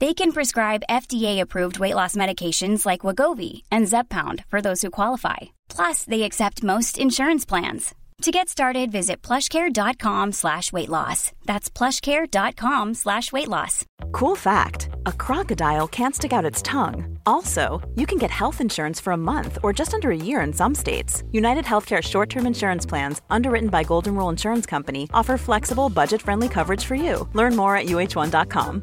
They can prescribe FDA-approved weight loss medications like Wegovy and Zepbound for those who qualify. Plus, they accept most insurance plans. To get started, visit plushcare.com/weightloss. That's plushcare.com/weightloss. Cool fact, a crocodile can't stick out its tongue. Also, you can get health insurance for a month or just under a year in some states. United Healthcare short-term insurance plans, underwritten by Golden Rule Insurance Company, offer flexible, budget-friendly coverage for you. Learn more at uh1.com.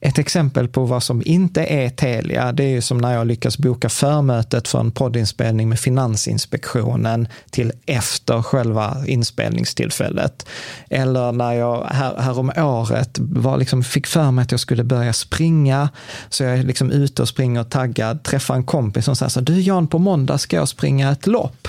Ett exempel på vad som inte är Telia, det är ju som när jag lyckas boka förmötet för en poddinspelning med Finansinspektionen till efter själva inspelningstillfället. Eller när jag härom året var liksom, fick för mig att jag skulle börja springa, så jag är liksom ute och springer och taggad, träffar en kompis som säger så här: du Jan, på måndag ska jag springa ett lopp.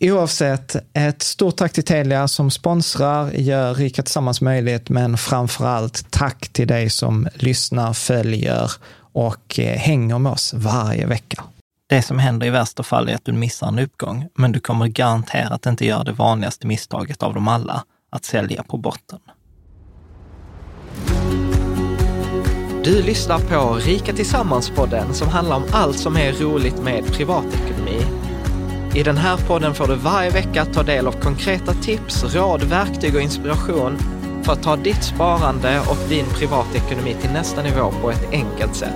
Oavsett, ett stort tack till Telia som sponsrar, gör Rika Tillsammans möjligt, men framförallt tack till dig som lyssnar, följer och hänger med oss varje vecka. Det som händer i värsta fall är att du missar en uppgång, men du kommer garanterat inte göra det vanligaste misstaget av dem alla, att sälja på botten. Du lyssnar på Rika Tillsammans-podden som handlar om allt som är roligt med privatekonomi. I den här podden får du varje vecka ta del av konkreta tips, råd, verktyg och inspiration för att ta ditt sparande och din privatekonomi till nästa nivå på ett enkelt sätt.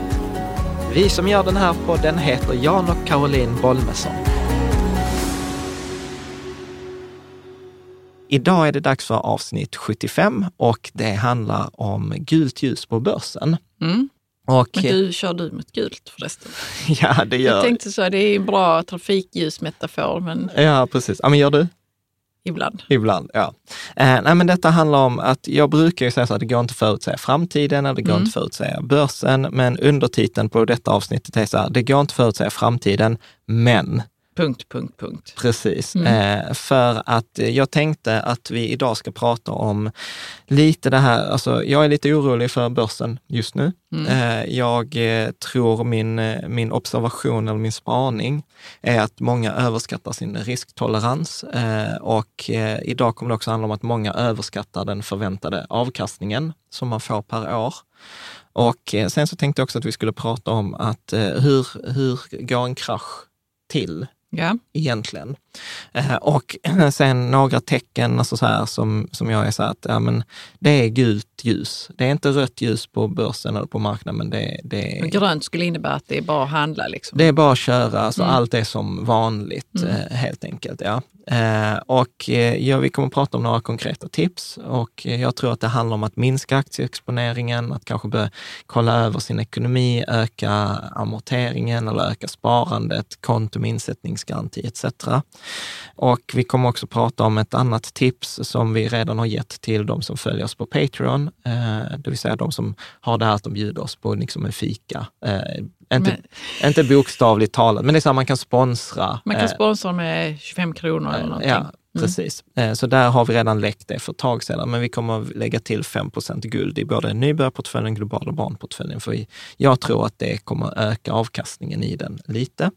Vi som gör den här podden heter Jan och Caroline Bolmesson. Idag är det dags för avsnitt 75 och det handlar om gult ljus på börsen. Mm. Och, men du, kör du mot gult förresten? Ja, det gör jag. Tänkte så, det är en bra trafikljusmetafor. Men... ja, precis. Ja, men gör du? Ibland. Ibland, ja. Nej, men detta handlar om att jag brukar ju säga så att det går inte förutsäga framtiden eller det går inte förutsäga börsen. Men undertiteln på detta avsnittet är så här: det går inte förutsäga framtiden, men... ... Precis. Mm. För att jag tänkte att vi idag ska prata om lite det här, alltså jag är lite orolig för börsen just nu. Jag tror min observation eller min spaning är att många överskattar sin risktolerans, och idag kommer det också handla om att många överskattar den förväntade avkastningen som man får per år. Och sen så tänkte jag också att vi skulle prata om att hur går en krasch till? Ja. Egentligen. Och sen några tecken, alltså så här, som jag är så här, att ja, men det är gult ljus. Det är inte rött ljus på börsen eller på marknaden, men det är... grönt skulle innebära att det är bara att handla liksom. Det är bara att köra, alltså allt är som vanligt, helt enkelt, ja. Och ja, vi kommer att prata om några konkreta tips, och jag tror att det handlar om att minska aktieexponeringen, att kanske börja kolla över sin ekonomi, öka amorteringen eller öka sparandet, kontum, insättningsgaranti etc. Och vi kommer också prata om ett annat tips som vi redan har gett till de som följer oss på Patreon, det vill säga de som har det här att de bjuder oss på liksom en fika, inte bokstavligt talat, men det är så här, man kan sponsra. Man kan sponsra med 25 kronor eller någonting. Ja, precis. Så där har vi redan läckt det för ett tag sedan, men vi kommer lägga till 5% guld i både nybörjarportföljen, global och barnportföljen, för jag tror att det kommer öka avkastningen i den lite.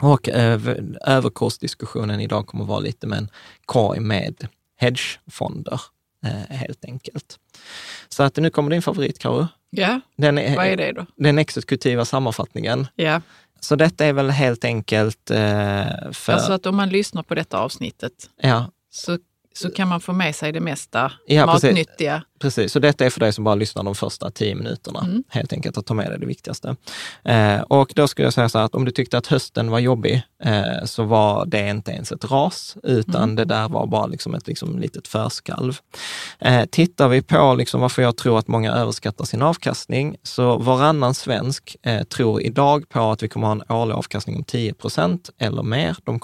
Och överkursdiskussionen idag kommer att vara lite med en korg med hedgefonder helt enkelt. Så att nu kommer din favorit, Karo. Ja, vad är det då? Den exekutiva sammanfattningen. Ja. Så detta är väl helt enkelt för... Alltså att om man lyssnar på detta avsnittet så kan man få med sig det mesta matnyttiga. Precis, så detta är för dig som bara lyssnar de första 10 minuterna. Helt enkelt att ta med dig det viktigaste. Och då skulle jag säga så här att om du tyckte att hösten var jobbig så var det inte ens ett ras utan det där var bara liksom ett litet förskalv. Tittar vi på varför jag tror att många överskattar sin avkastning så varannan svensk tror idag på att vi kommer ha en årlig avkastning om 10% eller mer de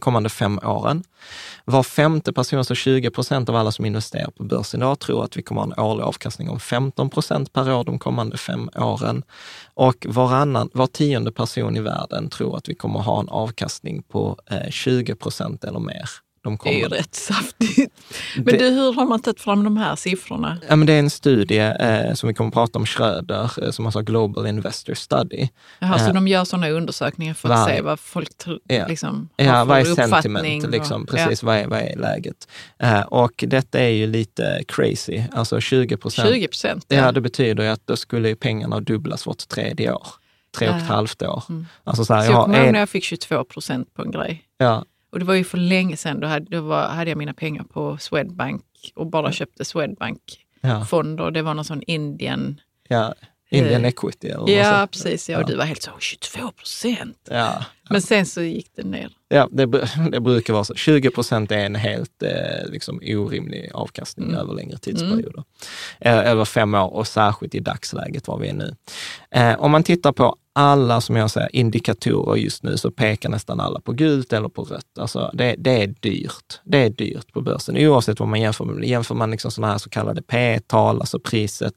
kommande 5 åren. Var 5:e person, så 20% av alla som investerar på börsen idag tror att vi kommer ha en årlig avkastning om 15% per år de kommande 5 åren. Och var 10:e person i världen tror att vi kommer ha en avkastning på 20% eller mer. Det är ju rätt saftigt. Men hur har man tagit fram de här siffrorna? Ja, men det är en studie som vi kommer att prata om, Schröder, som alltså Global Investor Study. Jaha, så de gör sådana undersökningar för att se vad folk har för uppfattning. Sentiment, precis, vad är läget? Och detta är ju lite crazy. Alltså 20%. Ja, det betyder ju att då skulle pengarna dubblas vårt 3:e år. 3,5 år. Mm. Alltså, så jag kommer ihåg när jag fick 22% på en grej. Ja. Och det var ju för länge sedan, då hade jag mina pengar på Swedbank och bara köpte Swedbank-fonder. Ja. Det var någon sån Indian equity. Eller något precis. Ja. Och du var helt så 22%. Ja. Men sen så gick det ner. Ja, det brukar vara så. 20% är en helt orimlig avkastning över längre tidsperioder. Över 5 år och särskilt i dagsläget var vi är nu. Om man tittar på alla, som jag säger, indikatorer just nu så pekar nästan alla på gult eller på rött. Alltså det är dyrt. Det är dyrt på börsen. Oavsett vad man jämför med. Jämför man sådana här så kallade P-tal, alltså priset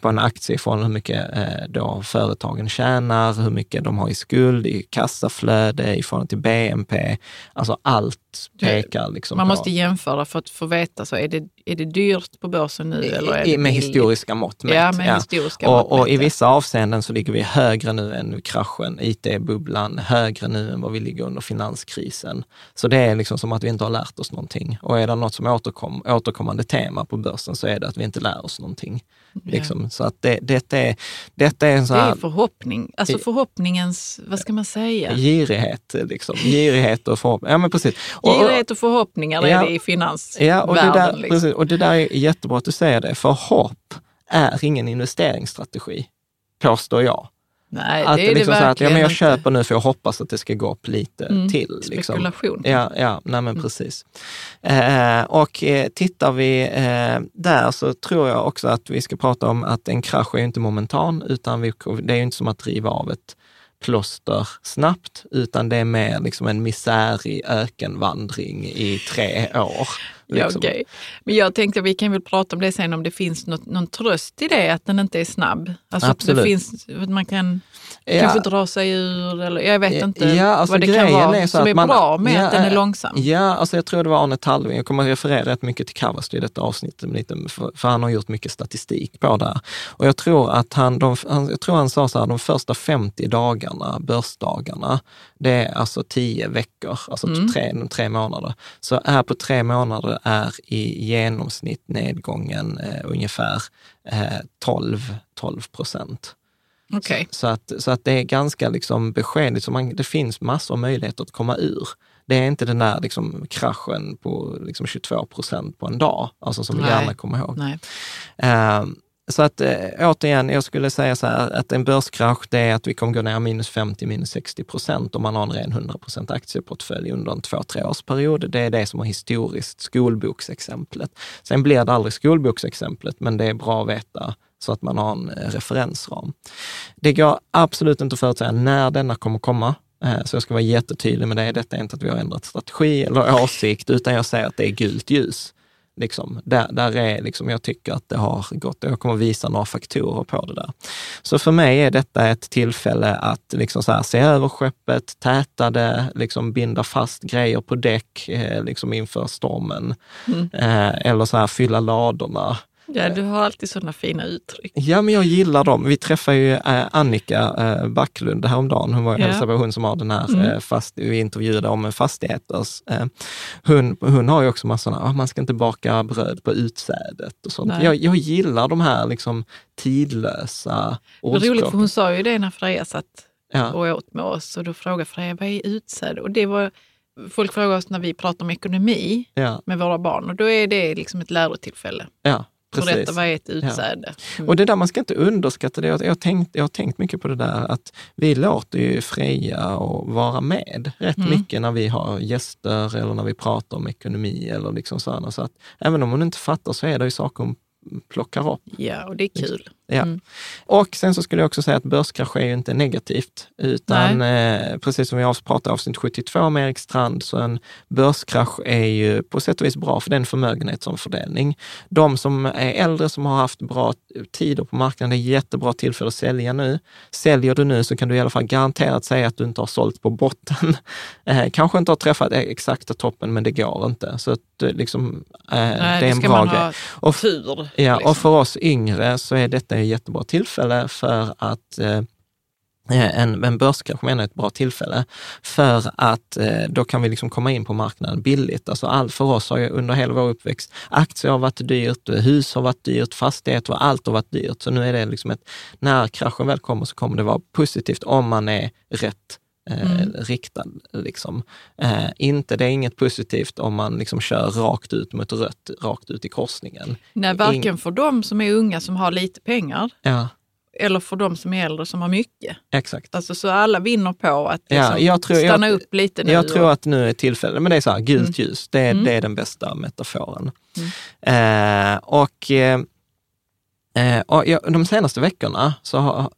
på en aktie från hur mycket då företagen tjänar, hur mycket de har i skuld, i kassaflöde, i förhållande till BNP. Alltså allt pekar man måste jämföra för att få veta, så är det dyrt på börsen nu? Eller är det med historiska mått mätt. Ja, med historiska mått mätt. Och i vissa avseenden så ligger vi högre nu än kraschen, IT-bubblan, högre nu än vad vi ligger under finanskrisen. Så det är som att vi inte har lärt oss någonting. Och är det något som återkommande tema på börsen så är det att vi inte lär oss någonting. Så att detta är en sån här... Det är förhoppning. Alltså förhoppningens, vad ska man säga? Girighet. Girighet och förhoppningar. Ja, men precis. Girighet och förhoppningar är det i finansvärlden. Ja, och det där är jättebra att du säger det. För hopp är ingen investeringsstrategi, påstår jag. Nej, att det är det verkligen. Att, men jag köper nu för jag hoppas att det ska gå upp lite till. Spekulation. Ja, nej men precis. Och tittar vi där så tror jag också att vi ska prata om att en krasch är ju inte momentan, utan det är ju inte som att riva av ett plåster snabbt, utan det är mer en misär i ökenvandring i 3 år. Okej. Men jag tänkte att vi kan väl prata om det sen, om det finns någon tröst i det, att den inte är snabb. Alltså absolut. Att det finns, att man kan kanske dra sig ur, eller jag vet inte vad det kan vara är så som att är bra med att den är långsam. Ja, alltså jag tror det var Arne Talving, jag kommer att referera rätt mycket till Carvast i detta avsnittet, för han har gjort mycket statistik på det här. Och jag tror att han sa så här, de första 50 dagarna, börsdagarna, det är alltså 10 veckor, alltså 3 månader. Så här på 3 månader är i genomsnitt nedgången ungefär 12%. Okay. Så att det är ganska beskedligt. Så det finns massor av möjligheter att komma ur. Det är inte den där kraschen på 22% på en dag, alltså som vi gärna kommer ihåg. Nej. Så att återigen, jag skulle säga så här, att en börskrasch, det är att vi kommer gå ner -50%, -60% om man har en ren 100% aktieportfölj under en 2-3-årsperiod. Det är det som är historiskt skolboksexemplet. Sen blir det aldrig skolboksexemplet, men det är bra att veta så att man har en referensram. Det går absolut inte att förutsäga när denna kommer komma. Så jag ska vara jättetydlig med det. Detta är inte att vi har ändrat strategi eller åsikt, utan jag säger att det är gult ljus. Där är jag tycker att det har gått. Jag kommer visa några faktorer på det där. Så för mig är detta ett tillfälle att se över skeppet, täta det, binda fast grejer på däck inför stormen. Eller fylla ladorna. Ja, du har alltid sådana fina uttryck. Ja, men jag gillar dem. Vi träffar ju Annika Backlund häromdagen. Hon var ju hälsade på hon som har den här vi intervjuade om fastigheter. Hon har ju också massa sådana, man ska inte baka bröd på utsädet och sånt. Jag gillar de här liksom tidlösa ordspråken. Det är roligt för hon sa ju det när Freja satt och åt med oss och då frågade Freja, vad är utsäde? Och det var... Folk frågar oss när vi pratar om ekonomi med våra barn. Och då är det liksom ett lärotillfälle. Ja, precis. För detta var ett utsäde. Mm. Och det där, man ska inte underskatta det. Jag har tänkt mycket på det där. Att vi låter ju Freja och vara med rätt mycket när vi har gäster. Eller när vi pratar om ekonomi. Eller liksom sådana. Så att även om hon inte fattar så är det ju saker hon plockar upp. Ja, och det är kul. Ja. Mm. Och sen så skulle jag också säga att börskrasch är ju inte negativt, utan precis som vi pratade avsnitt 72 med Erik Strand, så en börskrasch är ju på sätt och vis bra för den förmögenhetsomfördelning. De som är äldre som har haft bra tider på marknaden, det är jättebra tillfälle att sälja nu. Säljer du nu så kan du i alla fall garanterat säga att du inte har sålt på botten. Kanske inte har träffat exakta toppen, men det går inte. Så att, liksom, det är en bra grej. Och, och för oss yngre så är detta ett jättebra tillfälle för att en börskrasch är ett bra tillfälle för att då kan vi liksom komma in på marknaden billigt. Alltså allt för oss har ju under hela vår uppväxt, aktier har varit dyrt, hus har varit dyrt, fastigheter, allt har varit dyrt. Så nu är det liksom ett, när kraschen väl kommer så kommer det vara positivt om man är rätt riktad liksom. Inte, det är inget positivt om man liksom kör rakt ut mot rött, rakt ut i korsningen. Nej, varken för de som är unga som har lite pengar eller för de som är äldre som har mycket. Exakt. Alltså, så alla vinner på att liksom, stanna upp lite nu. Jag tror att nu är tillfället, men det är så här, gult ljus, det är den bästa metaforen. Mm. De senaste veckorna så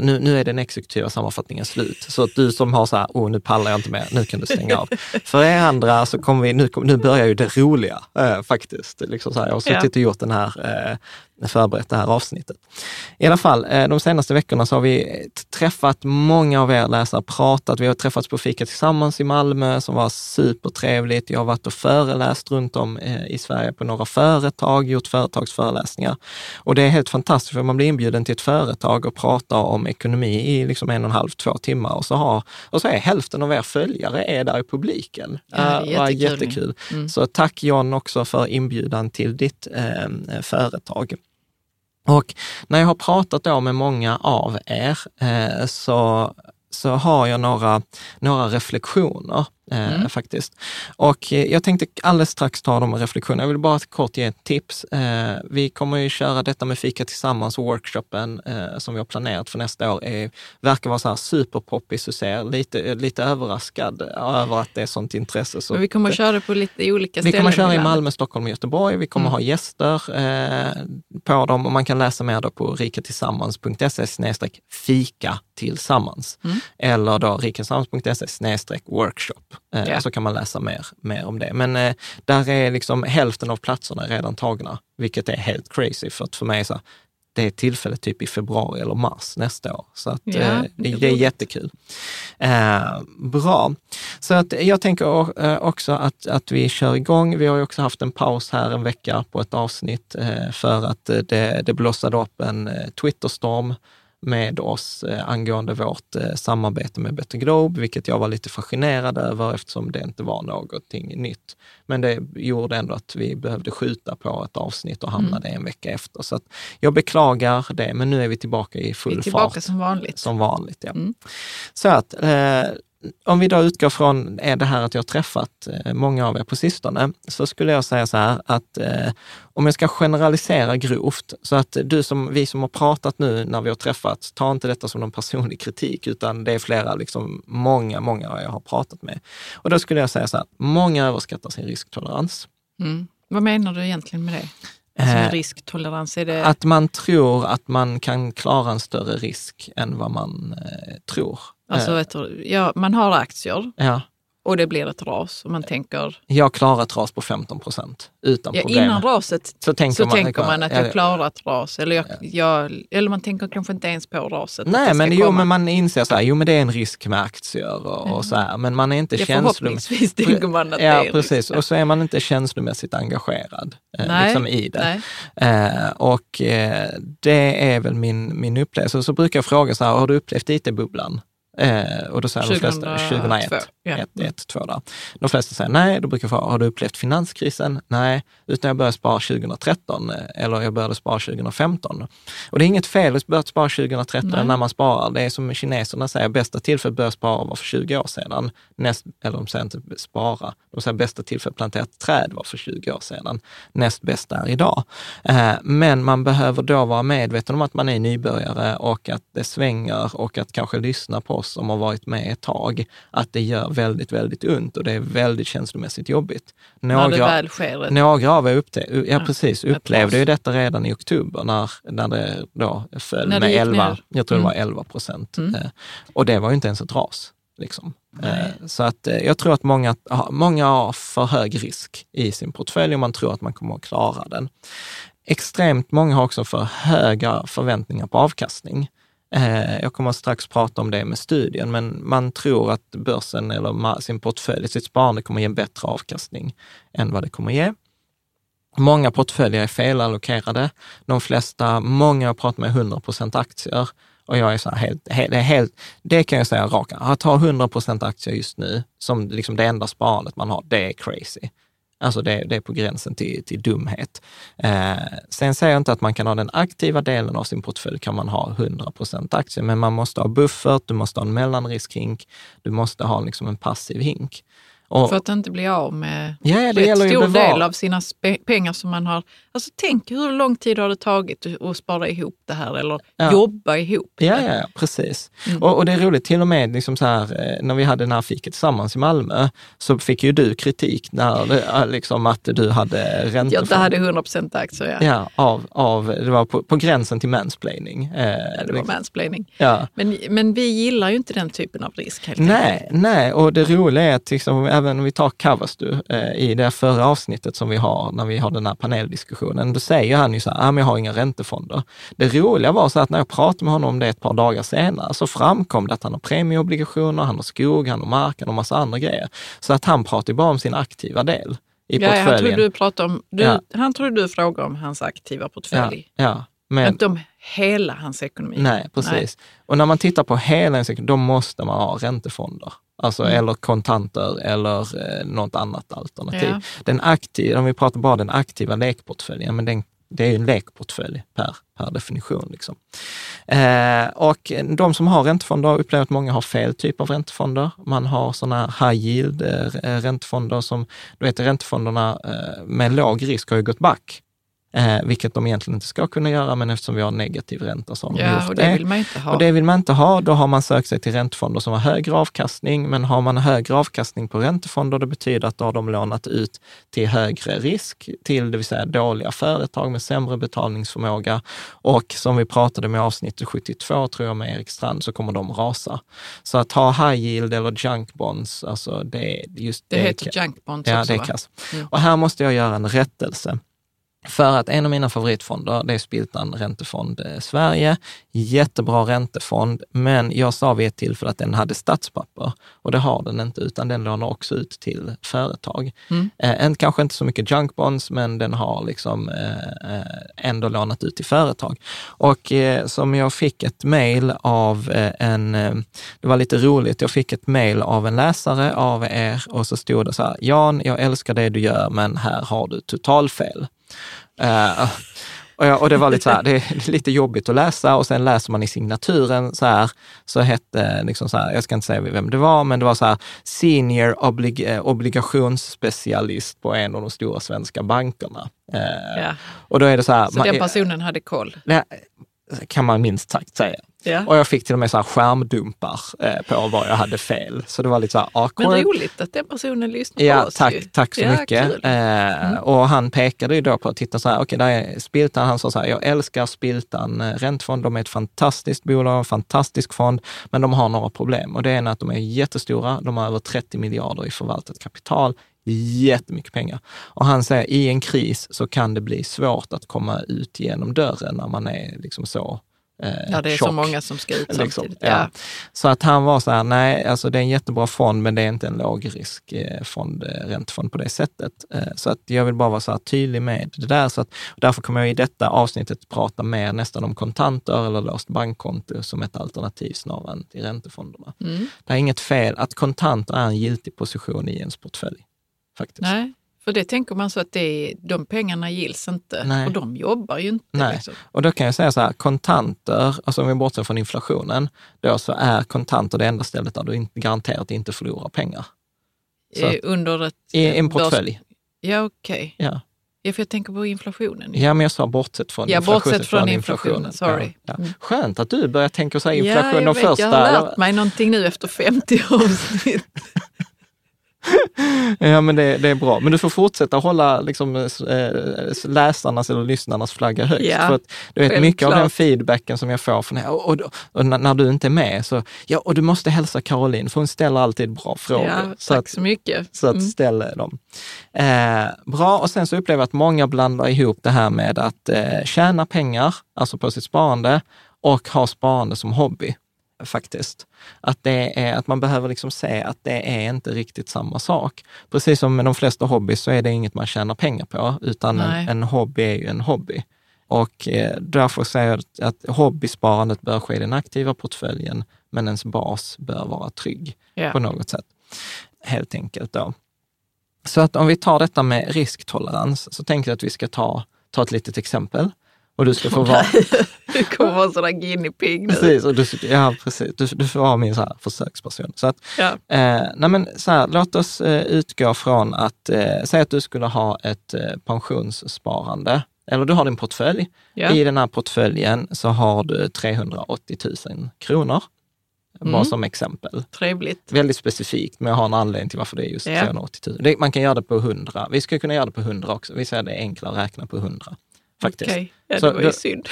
nu är den exekutiva sammanfattningen slut, så att du som har så här, nu pallar jag inte mer, nu kan du stänga av. För er andra så kommer vi, nu börjar ju det roliga faktiskt. Liksom så här, jag har suttit och gjort den här, förberett det här avsnittet. I alla fall, de senaste veckorna så har vi träffat många av er läsare, pratat. Vi har träffats på fika tillsammans i Malmö som var supertrevligt. Jag har varit och föreläst runt om i Sverige på några företag, gjort företagsföreläsningar. Och det är helt fantastiskt för man blir inbjuden till ett företag och pratar om ekonomi i liksom 1,5-2 timmar. Och så är hälften av er följare är där i publiken. Ja, det var jättekul. Mm. Så tack John också för inbjudan till ditt företag. Och när jag har pratat då med många av er så har jag några reflektioner faktiskt. Och jag tänkte alldeles strax ta de reflektionerna. Jag vill bara kort ge ett tips. Vi kommer ju köra detta med fika tillsammans, workshopen som vi har planerat för nästa år. Verkar vara så här superpoppig, så ser lite överraskad över att det är sånt intresse. Så men vi kommer att köra på lite olika ställen. Vi kommer köra i Malmö, Stockholm och Göteborg. Vi kommer ha gäster på dem och man kan läsa mer då på rikatillsammans.se/fika tillsammans eller då rikatillsammans.se/workshop. Så kan man läsa mer om det. Men där är liksom hälften av platserna redan tagna, vilket är helt crazy för mig så här, det är tillfället typ i februari eller mars nästa år. Så att, det är jättekul. Bra. Så att jag tänker också att vi kör igång. Vi har ju också haft en paus här en vecka på ett avsnitt för att det blossade upp en Twitterstorm med oss angående vårt samarbete med Better Globe, vilket jag var lite fascinerad över eftersom det inte var någonting nytt. Men det gjorde ändå att vi behövde skjuta på ett avsnitt och hamnade en vecka efter. Så att jag beklagar det, men nu är vi tillbaka i full fart. Vi är tillbaka fart, som vanligt. Som vanligt, ja. Mm. Så att om vi då utgår från är det här att jag har träffat många av er på sistone, så skulle jag säga så här att om jag ska generalisera grovt, så att vi som har pratat nu när vi har träffat, ta inte detta som någon personlig kritik, utan det är flera, liksom många jag har pratat med. Och då skulle jag säga så här, många överskattar sin risktolerans. Mm. Vad menar du egentligen med det? Alltså risktolerans, är det... Att man tror att man kan klara en större risk än vad man tror. Alltså, man har aktier Och det blir ett ras om man tänker... Jag klarar ett ras på 15% utan problem. Innan raset så tänker man att jag klarar ett ras. Eller, eller man tänker kanske inte ens på raset. Nej, men, man inser så här, men det är en risk med aktier och så här. Men man är inte förhoppningsvis tänker man att det är precis. Risk. Och så är man inte känslomässigt engagerad i det. Och det är väl min upplevelse. Så brukar jag fråga så här, har du upplevt IT-bubblan? Och då säger 2001, 2002 där. De flesta säger nej, då brukar jag fråga, har du upplevt finanskrisen? Nej, utan jag började spara 2013 eller jag började spara 2015. Och det är inget fel att börja spara 2013 när man sparar. Det är som kineserna säger, bästa tillfället att börja spara var för 20 år sedan. Eller de säger inte spara, de säger bästa tillfället att plantera ett träd var för 20 år sedan. Näst bästa är idag. Men man behöver då vara medveten om att man är nybörjare och att det svänger och att kanske lyssna på som har varit med ett tag, att det gör väldigt, väldigt ont och det är väldigt känslomässigt jobbigt. Några av er upplevde ju detta redan i oktober när det då föll med 11, ner. Jag tror det var 11%. Och det var ju inte ens ett ras. Liksom. Så att jag tror att många har för hög risk i sin portfölj och man tror att man kommer att klara den. Extremt många har också för höga förväntningar på avkastning. Jag kommer strax prata om det med studien, men man tror att börsen eller sin portfölj, sitt sparande kommer ge en bättre avkastning än vad det kommer ge. Många portföljer är felallokerade. De flesta, många har pratat med 100% aktier och jag är så här helt, det kan jag säga rakt, att ha 100% aktier just nu som liksom det enda sparandet man har, det är crazy. Alltså det är på gränsen till dumhet. Sen säger jag inte att man kan ha den aktiva delen av sin portfölj kan man ha 100% aktier. Men man måste ha buffert, du måste ha en mellanriskhink, du måste ha liksom en passiv hink. Och, för att inte bli av med en stor del av sina pengar som man har. Alltså tänk hur lång tid har det tagit att spara ihop det här eller jobba ihop det. Ja, precis. Och det är roligt till och med liksom så här, när vi hade den här fiket tillsammans i Malmö så fick ju du kritik när, liksom, att du hade räntefond. Jag hade 100% aktier. Ja, det var på gränsen till mansplaining. Det var mansplaining. Ja. Men vi gillar ju inte den typen av risk. Nej, och det roliga är att liksom, även om vi tar Carvast i det förra avsnittet som vi har när vi har den här paneldiskussionen, då säger han ju så här, men jag har inga räntefonder. Det roliga var så att när jag pratade med honom om det ett par dagar senare så framkom det att han har premieobligationer, han har skog, han har mark, han har massa andra grejer. Så att han pratar ju bara om sin aktiva del i portföljen. Han tror du pratar om, han tror du frågar om hans aktiva portfölj. Ja. Men inte om hela hans ekonomi. Nej, precis. Nej. Och när man tittar på hela hans ekonomi, då måste man ha räntefonder. Alltså, eller kontanter eller något annat alternativ. Ja. Om vi pratar bara den aktiva lekportföljen, men det är ju en lekportfölj per definition. Liksom. Och de som har räntefonder har upplevt att många har fel typ av räntefonder. Man har sådana här high yield räntefonder som, du vet, räntefonderna med låg risk har ju gått back. Vilket de egentligen inte ska kunna göra, men eftersom vi har negativ ränta så har de gjort det. Och det vill man inte ha, då har man sökt sig till räntefonder som har högre avkastning, men har man högre avkastning på räntefonder, det betyder att då har de lånat ut till högre risk, till det vill säga dåliga företag med sämre betalningsförmåga, och som vi pratade med avsnittet 72 tror jag med Erik Strand, så kommer de rasa. Så att ha high yield eller junk bonds, alltså det är just det. Det heter junk bonds också, det är kass. Och här måste jag göra en rättelse. För att en av mina favoritfonder, det är Spiltan Räntefond Sverige. Jättebra räntefond, men jag sa vid ett tillfälle att den hade statspapper. Och det har den inte, utan den lånar också ut till företag. Kanske inte så mycket junk bonds, men den har liksom ändå lånat ut till företag. Och som jag fick ett mejl av det var lite roligt, jag fick ett mejl av en läsare av er. Och så stod det så här, Jan, jag älskar det du gör, men här har du totalfel. Och det var lite så här, det är lite jobbigt att läsa, och sen läser man i signaturen så här, så hette liksom så här, jag ska inte säga vem det var, men det var så här senior obligationsspecialist på en av de stora svenska bankerna. Och då är det så här, så den personen hade koll. Kan man minst sagt säga. Ja. Och jag fick till och med så här skärmdumpar på vad jag hade fel. Så det var lite så här awkward. Men roligt att den personen lyssnar på oss. Tack så mycket. Och han pekade ju då på att titta så här, okej, där är Spiltan. Han sa så här, jag älskar Spiltan Räntefond. De är ett fantastiskt bolag, en fantastisk fond. Men de har några problem. Och det är att de är jättestora. De har över 30 miljarder i förvaltat kapital. Jättemycket pengar. Och han säger, i en kris så kan det bli svårt att komma ut genom dörren när man är liksom så det är chock. Så många som ska ut liksom, samtidigt. Ja. Så att han var så här, nej, alltså det är en jättebra fond, men det är inte en lågrisk fond, räntefond på det sättet. Så att jag vill bara vara så här tydlig med det där. Så att, därför kommer jag i detta avsnittet prata mer nästan om kontanter eller låst bankkonto som ett alternativ snarare än till räntefonderna. Mm. Det är inget fel att kontanter är en giltig position i ens portfölj. Faktiskt. Nej, för det tänker man så att de pengarna gills inte. Nej. Och de jobbar ju inte. Nej. Liksom. Och då kan jag säga så här, kontanter, alltså om vi bortser från inflationen, då så är kontanter det enda stället där du garanterat inte förlorar pengar. Under ett... I en portfölj. Ja, okej. Okay. Ja. Ja, för jag tänker på inflationen. Ja, men jag sa bortsett från inflationen. Sorry. Ja, ja. Skönt att du börjar tänka så här inflation. Jag har lärt mig någonting nu efter 50 avsnitt. Ja, men det är bra. Men du får fortsätta hålla liksom, läsarnas eller lyssnarnas flagga högt. Ja, för att du vet, mycket klart. Av den feedbacken som jag får från här, och när du inte är med så, ja, och du måste hälsa Caroline för hon ställer alltid bra frågor. Ja, så tack så mycket. Så att ställa dem. Bra, och sen så upplever jag att många blandar ihop det här med att tjäna pengar, alltså på sitt sparande, och ha sparande som hobby. Faktiskt. Att man behöver liksom se att det är inte riktigt samma sak. Precis som med de flesta hobbys så är det inget man tjänar pengar på, utan en hobby är ju en hobby. Och därför säger jag att hobbysparandet bör ske i den aktiva portföljen, men ens bas bör vara trygg på något sätt. Helt enkelt då. Så att om vi tar detta med risktolerans så tänker jag att vi ska ta ett litet exempel. Och du ska få vara... Du kommer vara sådär guinea pig nu. Precis, och precis. Du får vara min så här försöksperson. Så att, nej men så här, låt oss utgå från att säg att du skulle ha ett pensionssparande. Eller du har din portfölj. Ja. I den här portföljen så har du 380 000 kronor. Bara som exempel. Trevligt. Väldigt specifikt, men jag har en anledning till varför det är just 380 000. Man kan göra det på 100. Vi skulle kunna göra det på 100 också. Vi säger att det är enklare att räkna på 100. Faktiskt. Okej, det var ju synd.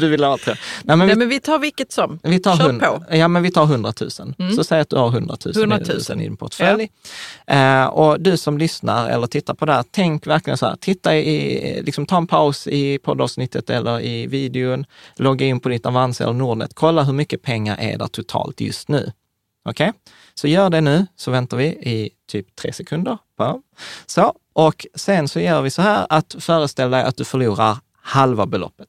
Du vill ha det. Nej, men vi tar vilket som. Vi tar 100 000. Så säg att du har 100 000 i din portfölj. Ja. Och du som lyssnar eller tittar på det här, tänk verkligen så här. Liksom, ta en paus i poddavsnittet eller i videon. Logga in på ditt Avanza eller Nordnet. Kolla hur mycket pengar är där totalt just nu. Okej? Så gör det nu, så väntar vi i typ 3 sekunder. Så. Och sen så gör vi så här att föreställ dig att du förlorar halva beloppet.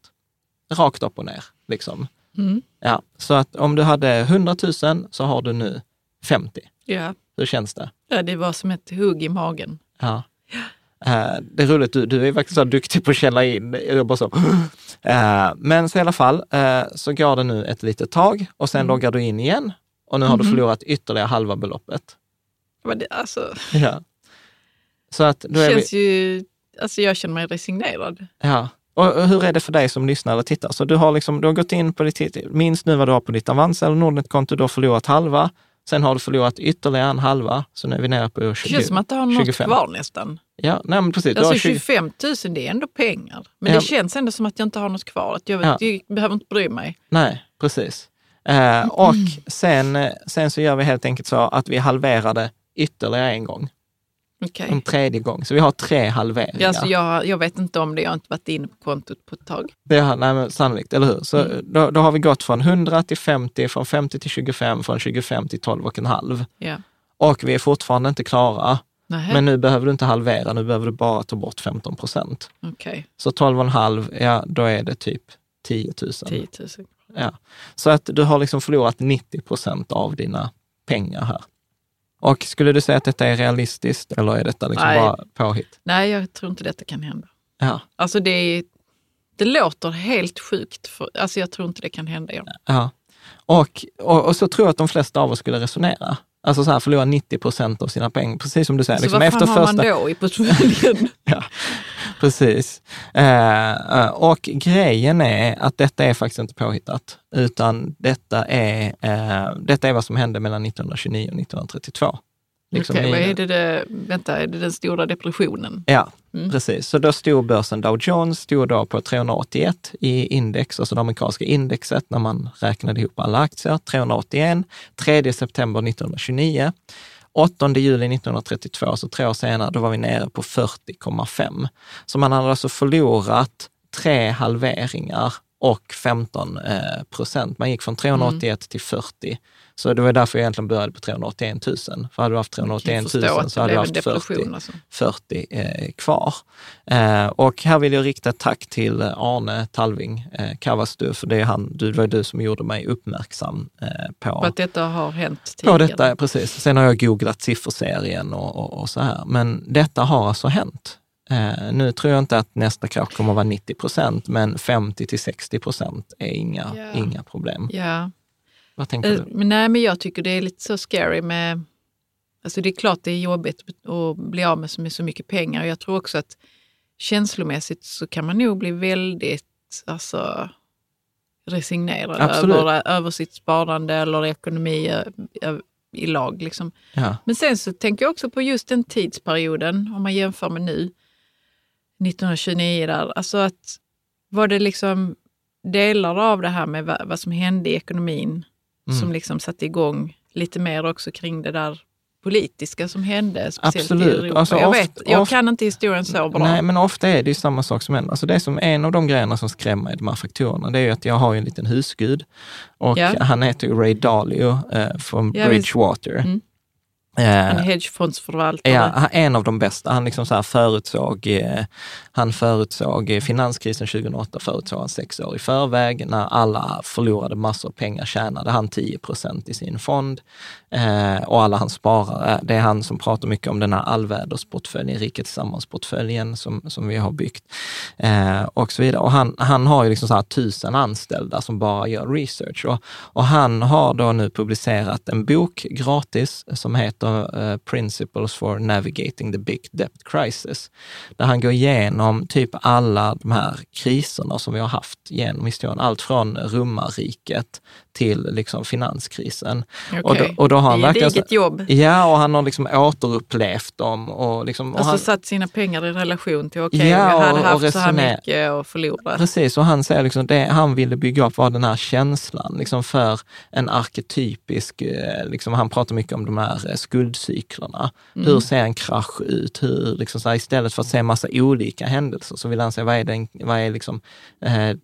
Rakt upp och ner liksom. Mm. Ja, så att om du hade 100 000 så har du nu 50. Ja. Hur känns det? Ja, det var som ett hugg i magen. Ja. Det är roligt, du är faktiskt så duktig på att källa in. Jag bara så. Men så i alla fall så går det nu ett litet tag och sen loggar du in igen. Och nu har du förlorat ytterligare halva beloppet. Men det, alltså... Ja. Så att då känns ju, alltså jag känner mig resignerad. Ja, och hur är det för dig som lyssnar eller tittar? Så du har gått in på ditt, minst nu vad du har på ditt Avanza eller Nordnet-konto, du har förlorat halva. Sen har du förlorat ytterligare en halva, så nu är vi nere på 25. Det känns som att du har något 25. Kvar nästan. Ja, nej men precis. Alltså 25 000, det är ändå pengar. Men det känns ändå som att jag inte har något kvar, att jag behöver inte bry mig. Nej, precis. Och sen så gör vi helt enkelt så att vi halverade ytterligare en gång. Okay. En tredje gång. Så vi har 3 halveringar. Ja, så jag vet inte om det. Jag har inte varit inne på kontot på ett tag. Ja, nej, men sannolikt, eller hur? Så då har vi gått från 100 till 50, från 50 till 25, från 25 till 12,5. Yeah. Och vi är fortfarande inte klara. Nähe. Men nu behöver du inte halvera, nu behöver du bara ta bort 15%. Okay. Så 12,5, ja, då är det typ 10 000. 10 000. Ja. Så att du har liksom förlorat 90% av dina pengar här. Och skulle du säga att detta är realistiskt eller är detta liksom bara påhitt? Nej, jag tror inte detta kan hända. Ja. Alltså det låter helt sjukt. Alltså jag tror inte det kan hända. Ja. Och så tror jag att de flesta av oss skulle resonera. Alltså så här förlorar 90% av sina pengar, precis som du säger. Så liksom, vad fan har man då i portföljen? Ja, precis. Och grejen är att detta är faktiskt inte påhittat, utan detta är vad som hände mellan 1929 och 1932. Liksom okej, okay, är det den stora depressionen? Ja, precis. Så då stod börsen Dow Jones stod då på 381 i index, alltså det amerikanska indexet när man räknade ihop alla aktier, 381, 3 september 1929, 8 juli 1932, alltså 3 år senare, då var vi nere på 40,5. Så man hade alltså förlorat 3 halveringar och 15%. Man gick från 381 till 40. Så det var därför jag egentligen började på 381 000. För hade du haft 381 000 så hade du haft 40 kvar. Och här vill jag rikta tack till Arne Talving, Carvast, för det var du som gjorde mig uppmärksam på att detta har hänt tidigare. Ja, detta, precis. Sen har jag googlat sifferserien och så här. Men detta har alltså hänt. Nu tror jag inte att nästa krasch kommer att vara 90%, men 50-60% är inga problem. Yeah. Vad tänker du? Men jag tycker det är lite så scary med, alltså det är klart det är jobbigt att bli av med så mycket pengar. Jag tror också att känslomässigt så kan man nog bli väldigt resignerad över sitt sparande eller ekonomi i lag liksom. Ja. Men sen så tänker jag också på just den tidsperioden om man jämför med nu 1929 där, alltså att var det liksom delar av det här med vad som hände i ekonomin som liksom satte igång lite mer också kring det där politiska som hände speciellt i Europa. Alltså, jag kan inte historien så bra. Nej, men ofta är det ju samma sak som händer. Alltså det är som en av de grejerna som skrämmer i de här faktorerna, det är ju att jag har ju en liten husgud och han heter ju Ray Dalio från Bridgewater. Mm. En hedgefondsförvaltare. Ja, en av de bästa. Han liksom så här förutsåg finanskrisen 2008, förutsåg han 6 år i förväg. När alla förlorade massor av pengar tjänade han 10% i sin fond. Och alla hans sparare. Det är han som pratar mycket om den här allvädersportföljen, Rika Tillsammans-portföljen som vi har byggt. Och så vidare. Och han har ju liksom så här 1000 anställda som bara gör research. Och han har då nu publicerat en bok gratis som heter Principles for Navigating the Big Debt Crisis, där han går igenom typ alla de här kriserna som vi har haft genom historien, allt från romarriket till liksom finanskrisen. Okay. Och då har han verkligen eget jobb. Ja, och han har liksom återupplevt dem och liksom, och han satt sina pengar i relation till jag hade haft och så här mycket och förlorat. Precis, och han säger liksom det han ville bygga upp var den här känslan liksom för en arketypisk liksom, han pratar mycket om de här skuldcyklerna. Hur ser en krasch ut? Hur liksom så här, istället för att se massa olika händelser så vill han se vad är liksom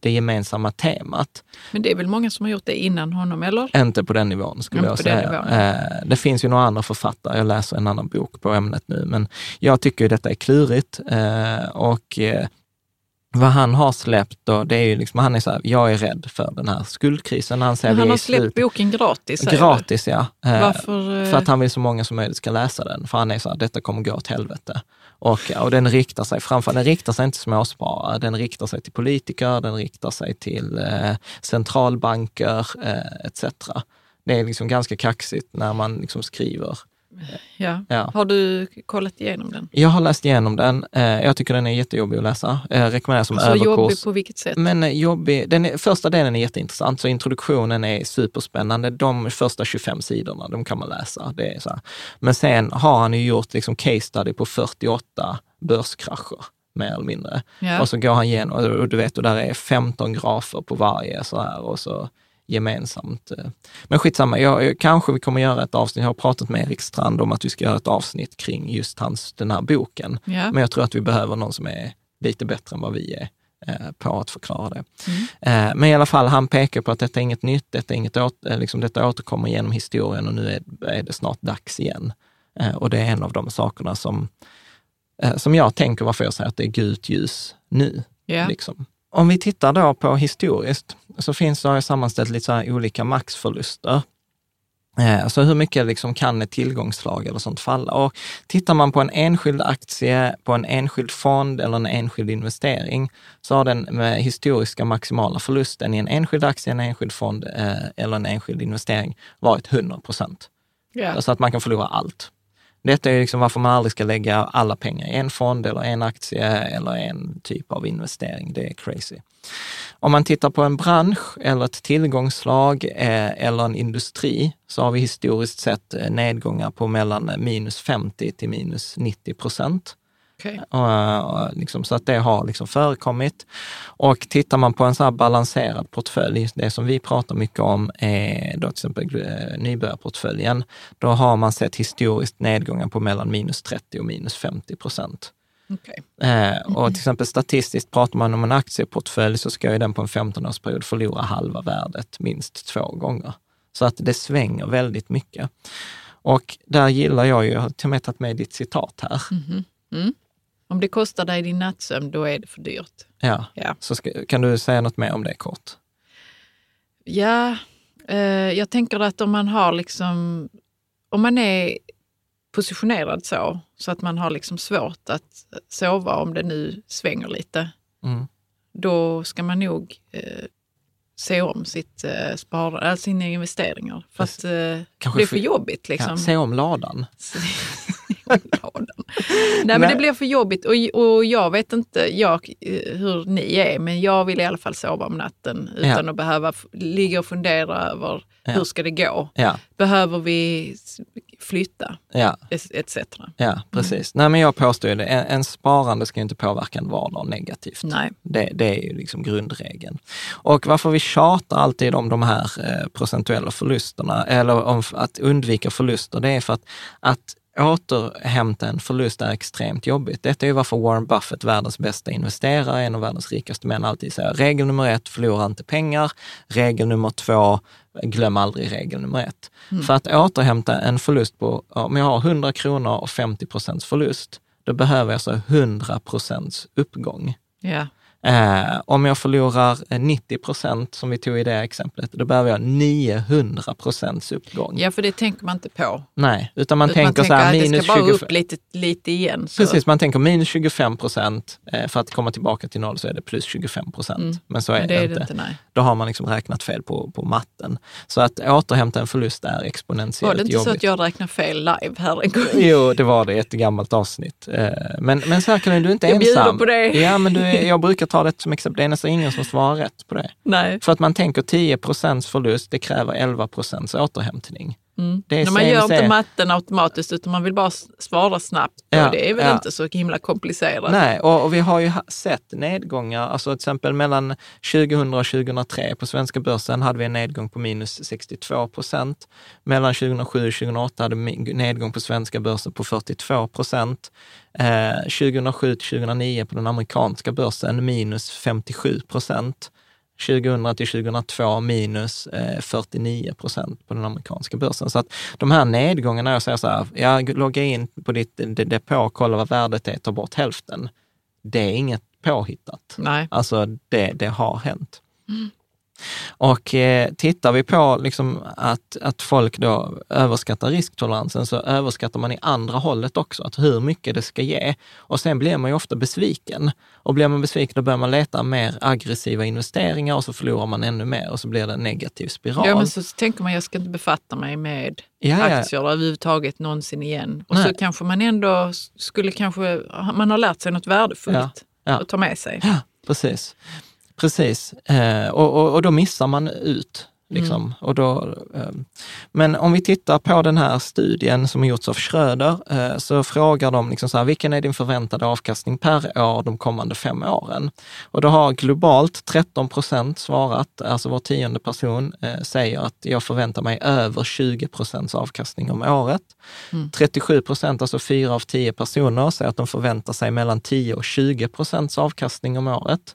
det gemensamma temat. Men det är väl många som har gjort det innan honom, eller? Inte på den nivån skulle jag säga. Det finns ju några andra författare. Jag läser en annan bok på ämnet nu, men jag tycker ju detta är klurigt och vad han har släppt då, det är ju liksom, han är så här, jag är rädd för den här skuldkrisen. Han säger, han har släppt boken gratis. Gratis, ja. Varför? För att han vill så många som möjligt ska läsa den. För han är så här, detta kommer gå åt helvete. Och den riktar sig inte till småsparare, den riktar sig till politiker, den riktar sig till centralbanker etc. Det är liksom ganska kaxigt när man liksom skriver. Ja. Har du kollat igenom den? Jag har läst igenom den. Jag tycker den är jättejobbig att läsa. Jag rekommenderar som överkurs. Så jobbig på vilket sätt? Men jobbig, första delen är jätteintressant. Så introduktionen är superspännande. De första 25 sidorna, de kan man läsa. Det är så här. Men sen har han ju gjort liksom case study på 48 börskrascher. Mer eller mindre. Ja. Och så går han igenom, och du vet, och där är 15 grafer på varje så här och så gemensamt. Men skitsamma, kanske vi kommer göra ett avsnitt. Jag har pratat med Erik Strand om att vi ska göra ett avsnitt kring just den här boken. Yeah. Men jag tror att vi behöver någon som är lite bättre än vad vi är på att förklara det. Men i alla fall, han pekar på att detta är inget nytt, detta återkommer genom historien och nu är det snart dags igen. Och det är en av de sakerna som jag tänker, varför jag säger att det är gult ljus nu. Yeah. Liksom. Om vi tittar då på historiskt så har jag sammanställt lite så här olika maxförluster. Så hur mycket liksom kan ett tillgångsslag eller sånt falla? Och tittar man på en enskild aktie, på en enskild fond eller en enskild investering, så har den med historiska maximala förlusten i en enskild aktie, en enskild fond eller en enskild investering varit 100%. Yeah. Alltså att man kan förlora allt. Detta är liksom varför man aldrig ska lägga alla pengar i en fond eller en aktie eller en typ av investering. Det är crazy. Om man tittar på en bransch eller ett tillgångsslag eller en industri så har vi historiskt sett nedgångar på mellan -50% till -90%. Okay. Liksom, så att det har liksom förekommit. Och tittar man på en så här balanserad portfölj, det som vi pratar mycket om är då till exempel nybörjarportföljen, då har man sett historiskt nedgångar på mellan -30% och -50%. Okay. Och till exempel statistiskt, pratar man om en aktieportfölj så ska ju den på en 15-årsperiod förlora halva värdet minst 2 gånger. Så att det svänger väldigt mycket. Och där gillar jag har till och med tagit med ditt citat här. Mm. Om det kostar dig din nattsömn, då är det för dyrt. Ja. Så kan du säga något mer om det kort? Ja, jag tänker att om man har liksom, om man är positionerad så att man har liksom svårt att sova om det nu svänger lite, då ska man nog se om sitt sparande, alltså sina investeringar. För att det är för jobbigt liksom. Ja, se om ladan. Nej men det blir för jobbigt och jag vet inte hur ni är, men jag vill i alla fall sova om natten utan att behöva ligga och fundera över hur ska det gå, behöver vi flytta etc. Ja, precis. Nej men jag påstår ju det, en sparande ska ju inte påverka en vardag negativt. Nej. Det är ju liksom grundregeln. Och varför vi tjatar alltid om de här procentuella förlusterna eller om att undvika förluster, det är för att återhämta en förlust är extremt jobbigt. Detta är ju varför Warren Buffett, världens bästa investerare, en av världens rikaste män, alltid säger regel nummer 1, förlora inte pengar. Regel nummer 2, glöm aldrig regel nummer 1. För att återhämta en förlust på, om jag har 100 kronor och 50% förlust, då behöver jag så 100% uppgång. Yeah. Om jag förlorar 90% som vi tog i det exemplet, då behöver jag 900% uppgång. Ja, för det tänker man inte på. Nej, utan man tänker så här, minus 20%. Det ska bara upp lite igen. Så. Precis, man tänker minus 25%, för att komma tillbaka till noll så är det plus 25%. Men så är men det inte. Nej. Då har man liksom räknat fel på matten. Så att återhämta en förlust är exponentiellt jobbigt. Var det inte jobbigt. Så att jag räknar fel live här en gång? Jo, det var det, ett gammalt avsnitt. Men så här kan du inte ensam. Jag bjuder på det. Ja, men jag brukar ta det som exempel, det är nästan ingen som svarar rätt på det. Nej. För att man tänker 10% förlust, det kräver 11% återhämtning. När man gör inte matten automatiskt utan man vill bara svara snabbt, och det är väl inte så himla komplicerat. Nej, och vi har ju sett nedgångar, alltså till exempel mellan 2000 och 2003 på svenska börsen hade vi en nedgång på minus 62%. Mellan 2007 och 2008 hade vi en nedgång på svenska börsen på 42%. 2007 till 2009 på den amerikanska börsen minus 57%. 2000 till 2002 minus 49% på den amerikanska börsen. Så att de här nedgångarna, jag säger så här, jag loggar in på ditt depå, kolla vad värdet är, ta bort hälften. Det är inget påhittat. Nej. Alltså det har hänt. Och tittar vi på liksom att folk då överskattar risktoleransen, så överskattar man i andra hållet också, att hur mycket det ska ge, och sen blir man ju ofta besviken, och blir man besviken då börjar man leta mer aggressiva investeringar och så förlorar man ännu mer och så blir det en negativ spiral. Ja, men så tänker man, jag ska inte befatta mig med aktier överhuvudtaget någonsin igen, och så kanske man ändå man har lärt sig något värdefullt att ta med sig. Ja, precis. Precis, och då missar man ut. Liksom. Och då, men om vi tittar på den här studien som har gjorts av Schröder, så frågar de liksom så här, vilken är din förväntade avkastning per år de kommande 5 åren? Och då har globalt 13% svarat, alltså var 10:e person säger att jag förväntar mig över 20% avkastning om året. 37%, alltså 4 av 10 personer, säger att de förväntar sig mellan 10 och 20% avkastning om året.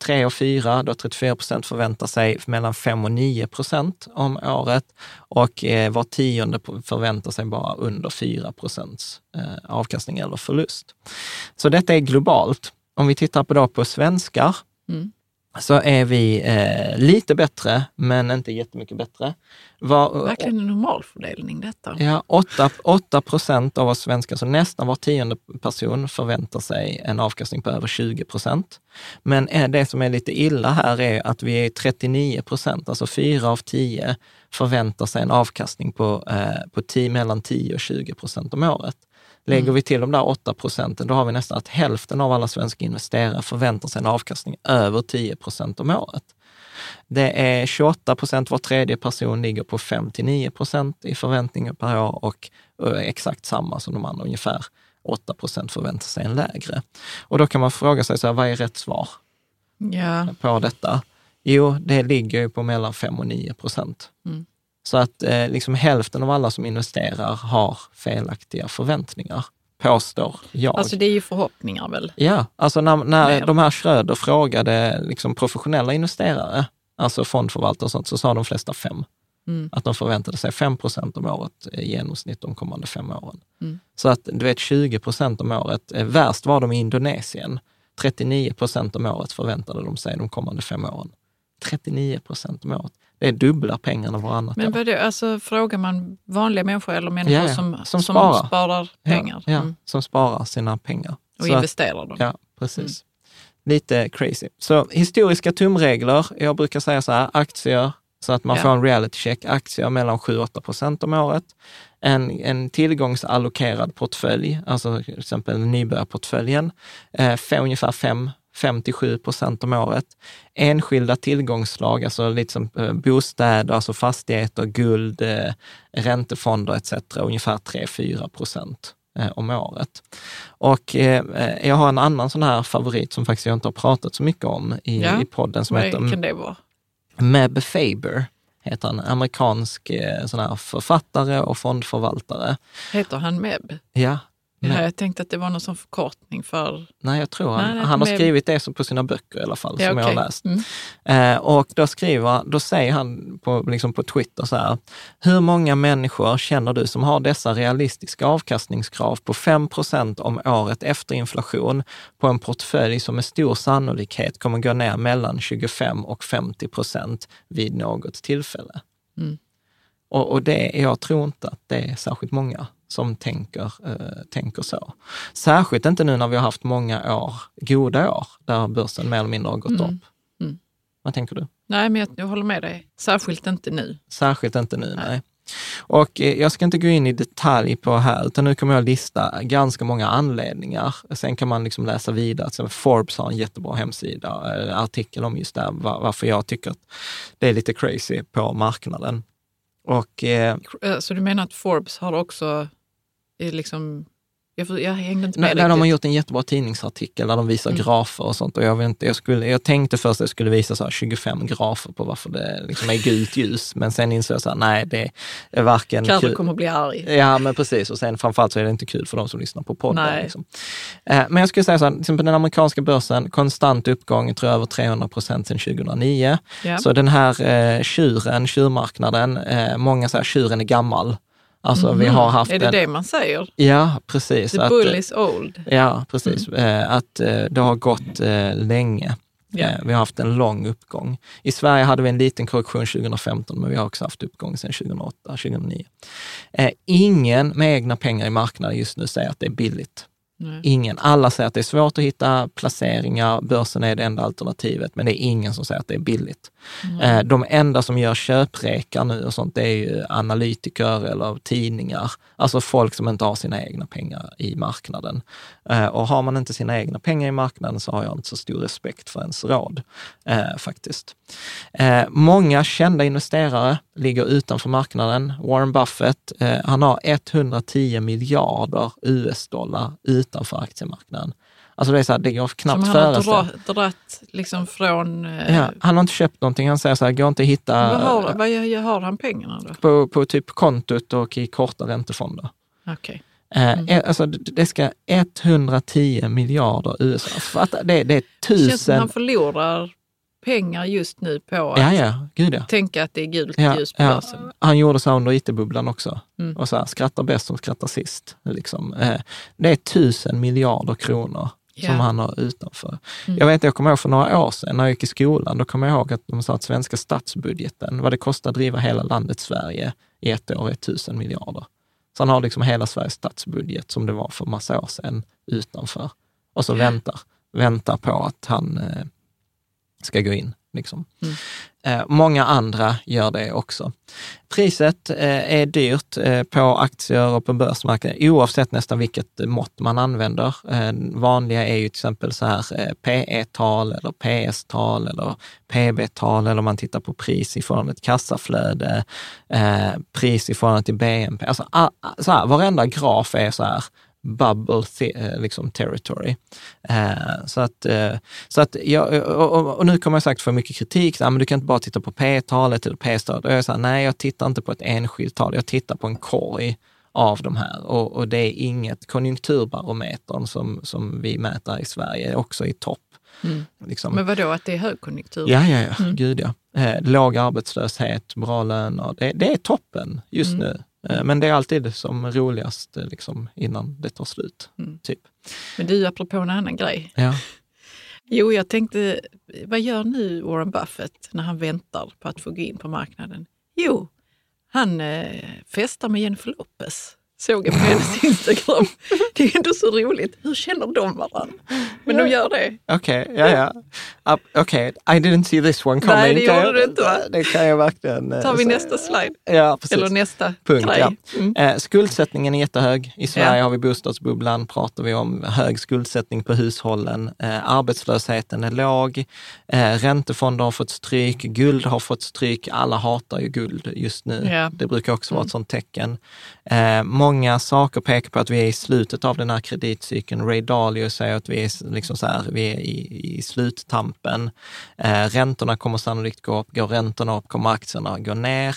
3 och 4, då 34% förväntar sig mellan 5 och 9% om året, och var 10:e förväntar sig bara under 4% avkastning eller förlust. Så detta är globalt. Om vi tittar på svenskar så är vi lite bättre, men inte jättemycket bättre. Verkligen en normal fördelning detta. Ja, 8% av oss svenskar, så nästan var 10:e person förväntar sig en avkastning på över 20%. Men det som är lite illa här är att vi är 39%, alltså 4 av 10 förväntar sig en avkastning på 10, mellan 10 och 20% om året. Lägger vi till de där 8%, då har vi nästan att hälften av alla svenska investerare förväntar sig en avkastning över 10% om året. Det är 28%, var tredje person ligger på 5-9% i förväntningar per år och exakt samma som de andra, ungefär 8% förväntar sig en lägre. Och då kan man fråga sig så här, vad är rätt svar på detta? Jo, det ligger ju på mellan 5-9%. Mm. Så att liksom hälften av alla som investerar har felaktiga förväntningar, påstår jag. Alltså det är ju förhoppningar väl? Ja, alltså när de här Schröder frågade liksom professionella investerare, alltså fondförvaltare och sånt, så sa de flesta 5. Mm. Att de förväntade sig 5% om året i genomsnitt de kommande 5 åren. Mm. Så att du vet, 20% om året, värst var de i Indonesien. 39% om året förväntade de sig de kommande 5 åren. 39% om året. Det är dubbla pengarna varannat. Men vad det, alltså, frågar man vanliga människor eller människor som sparar pengar? Ja, som sparar sina pengar. Och så investerar dem. Ja, precis. Mm. Lite crazy. Så historiska tumregler, jag brukar säga så här, aktier, så att man får en reality check, aktier mellan 7-8% om året. En tillgångsallokerad portfölj, alltså till exempel nybörjarportföljen, får ungefär 5-7% om året. Enskilda tillgångsslag, alltså liksom bostäder, alltså fastigheter, guld, räntefonder etc. Ungefär 3-4% om året. Och jag har en annan sån här favorit som faktiskt jag inte har pratat så mycket om i podden. Som heter, kan det vara? Meb Faber heter han, amerikansk sån här författare och fondförvaltare. Heter han Meb? Ja. Nej. Jag tänkte att det var någon sån förkortning för... Nej, jag tror han har skrivit det som på sina böcker i alla fall, som jag har läst. Mm. Och då säger han på Twitter så här: hur många människor känner du som har dessa realistiska avkastningskrav på 5% om året efter inflation på en portfölj som med stor sannolikhet kommer gå ner mellan 25 och 50% vid något tillfälle? Mm. Och jag tror inte att det är särskilt många som tänker så. Särskilt inte nu när vi har haft många år, goda år, där börsen mer eller mindre har gått upp. Mm. Vad tänker du? Nej, men jag håller med dig. Särskilt inte nu. Särskilt inte nu, nej. Och jag ska inte gå in i detalj på här, utan nu kommer jag lista ganska många anledningar. Sen kan man liksom läsa vidare. Sen Forbes har en jättebra hemsida, artikel om just det, varför jag tycker att det är lite crazy på marknaden. Och, så du menar att Forbes har också liksom, jag hängde inte med riktigt. De har gjort en jättebra tidningsartikel där de visar grafer och sånt, och jag tänkte först att jag skulle visa så här 25 grafer på varför det liksom är gult ljus, men sen insåg jag så här, nej, det är varken kul. Kanske kommer bli arg. Ja, men precis, och sen framförallt så är det inte kul för de som lyssnar på podden. Liksom. Men jag skulle säga så här, till exempel den amerikanska börsen, konstant uppgång, tror jag, över 300% sedan 2009. Yeah. Så den här tjurmarknaden, många säger tjuren är gammal. Alltså, vi har haft är det man säger? Ja, precis. The bull is old. Ja, precis. Att det har gått länge. Yeah. Vi har haft en lång uppgång. I Sverige hade vi en liten korrektion 2015, men vi har också haft uppgång sedan 2008-2009. Ingen med egna pengar i marknaden just nu säger att det är billigt. Nej. Ingen. Alla säger att det är svårt att hitta placeringar, börsen är det enda alternativet, men det är ingen som säger att det är billigt. De enda som gör köprekar nu och sånt, det är ju analytiker eller tidningar, alltså folk som inte har sina egna pengar i marknaden. Och har man inte sina egna pengar i marknaden, så har jag inte så stor respekt för ens råd faktiskt. Många kända investerare ligger utanför marknaden. Warren Buffett, han har 110 miljarder US-dollar utanför aktiemarknaden. Alltså det är så här, det går knappt före sig. Han har dratt liksom från... Ja, han har inte köpt någonting, han säger så här, går inte att hitta... Vad har han pengarna då? På typ kontot och i korta räntefonder. Okej. Alltså det ska 110 miljarder USA. Det är 1000... Det känns som han förlorar pengar just nu på att tänka att det är gult ljus på börsen. Ja. Han gjorde så under IT-bubblan också. Mm. Och så här, skrattar bäst som skrattar sist. Liksom. Det är 1000 miljarder kronor som han har utanför. Mm. Jag kommer ihåg för några år sedan när jag gick i skolan, då kommer jag ihåg att de sa att svenska statsbudgeten, vad det kostar att driva hela landet Sverige i ett år, är 1000 miljarder. Så han har liksom hela Sveriges statsbudget som det var för massa år sedan utanför. Och så väntar på att han... ska gå in. liksom. Många andra gör det också. Priset är dyrt på aktier och på börsmarknaden oavsett nästan vilket mått man använder. Vanliga är ju till exempel så här PE-tal eller PS-tal eller PB-tal, eller om man tittar på pris i förhållande till kassaflöde, pris i förhållande till BNP. Alltså, så här, varenda graf är så här bubble liksom territory. Så att jag, och nu kommer jag sagt för mycket kritik, så, men du kan inte bara titta på P-talet eller P-stöd. Och jag säger nej, jag tittar inte på ett enskilt tal, jag tittar på en korg av de här, och det är inget konjunkturbarometern som vi mäter i Sverige, också i topp. Liksom. Men vadå, att det är högkonjunktur? Ja, gud ja. Låg arbetslöshet, bra löner, det är toppen just nu. Men det är alltid som roligast liksom, innan det tar slut. Typ. Men du, apropå en annan grej. Ja. Jo, jag tänkte, vad gör nu Warren Buffett när han väntar på att få gå in på marknaden? Jo, han festar med Jennifer Lopez. Såg jag på hennes Instagram. Det är ändå så roligt. Hur känner de varandra? Men de gör det. Okej. I didn't see this one coming. Nej, det gjorde du inte, va? Det kan jag verkligen... Tar vi nästa slide? Ja, precis. Eller nästa punkt, ja. Skuldsättningen är jättehög. I Sverige har vi bostadsbubblan, pratar vi om hög skuldsättning på hushållen. Arbetslösheten är låg. Räntefonder har fått stryk. Guld har fått stryk. Alla hatar ju guld just nu. Ja. Det brukar också vara ett sånt tecken. Många saker pekar på att vi är i slutet av den här kreditcykeln. Ray Dalio säger att vi är, liksom så här, vi är i sluttampen. Räntorna kommer sannolikt gå upp. Går räntorna upp kommer aktierna gå ner.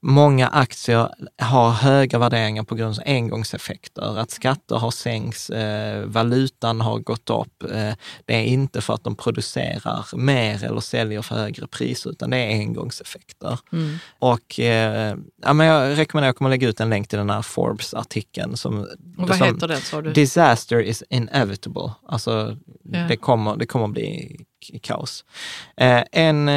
Många aktier har höga värderingar på grund av engångseffekter. Att skatter har sänkts, valutan har gått upp. Det är inte för att de producerar mer eller säljer för högre pris, utan det är engångseffekter. Och men jag rekommenderar att jag kommer lägga ut en länk till den här Forbes-artikeln. Och vad heter den, sa du? Disaster is inevitable. Alltså, det kommer bli kaos. Det är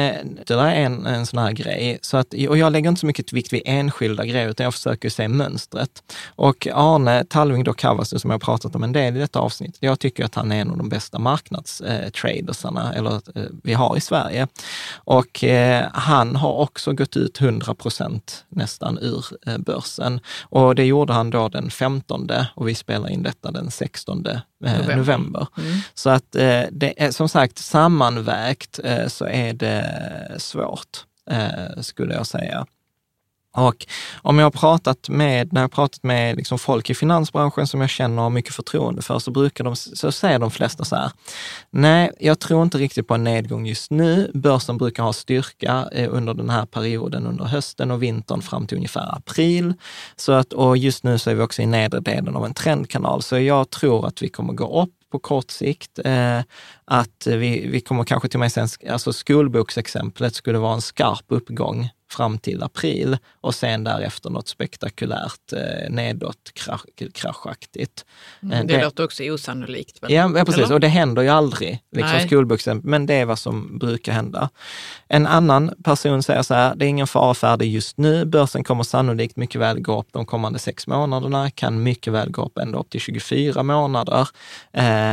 en sån här grej. Så att, och jag lägger inte så mycket vikt vid enskilda grejer, utan jag försöker se mönstret. Och Arne Talving, då Carvast, som jag har pratat om en del i detta avsnitt, jag tycker att han är en av de bästa marknadstradersarna vi har i Sverige. Och han har också gått ut 100% nästan ur börsen. Och det gjorde han då den 15:e, och vi spelar in detta den 16:e november. Så att det är, som sagt, sammanvägt så är det svårt, skulle jag säga. Och om jag har pratat med, liksom folk i finansbranschen som jag känner och har mycket förtroende för, så säger de flesta så här: nej, jag tror inte riktigt på en nedgång just nu. Börsen brukar ha styrka under den här perioden, under hösten och vintern fram till ungefär april. Så att, och just nu så är vi också i nedre delen av en trendkanal, så jag tror att vi kommer gå upp på kort sikt, att vi kommer kanske till och med sen, alltså skolboksexemplet skulle vara en skarp uppgång fram till april och sen därefter något spektakulärt nedåt, kraschaktigt. Det låter också osannolikt. Väl? Ja, precis. Eller? Och det händer ju aldrig, liksom skolboksexempel, men det är vad som brukar hända. En annan person säger så här: det är ingen fara för det just nu. Börsen kommer sannolikt mycket väl gå upp de kommande 6 månaderna, kan mycket väl gå upp ända upp till 24 månader.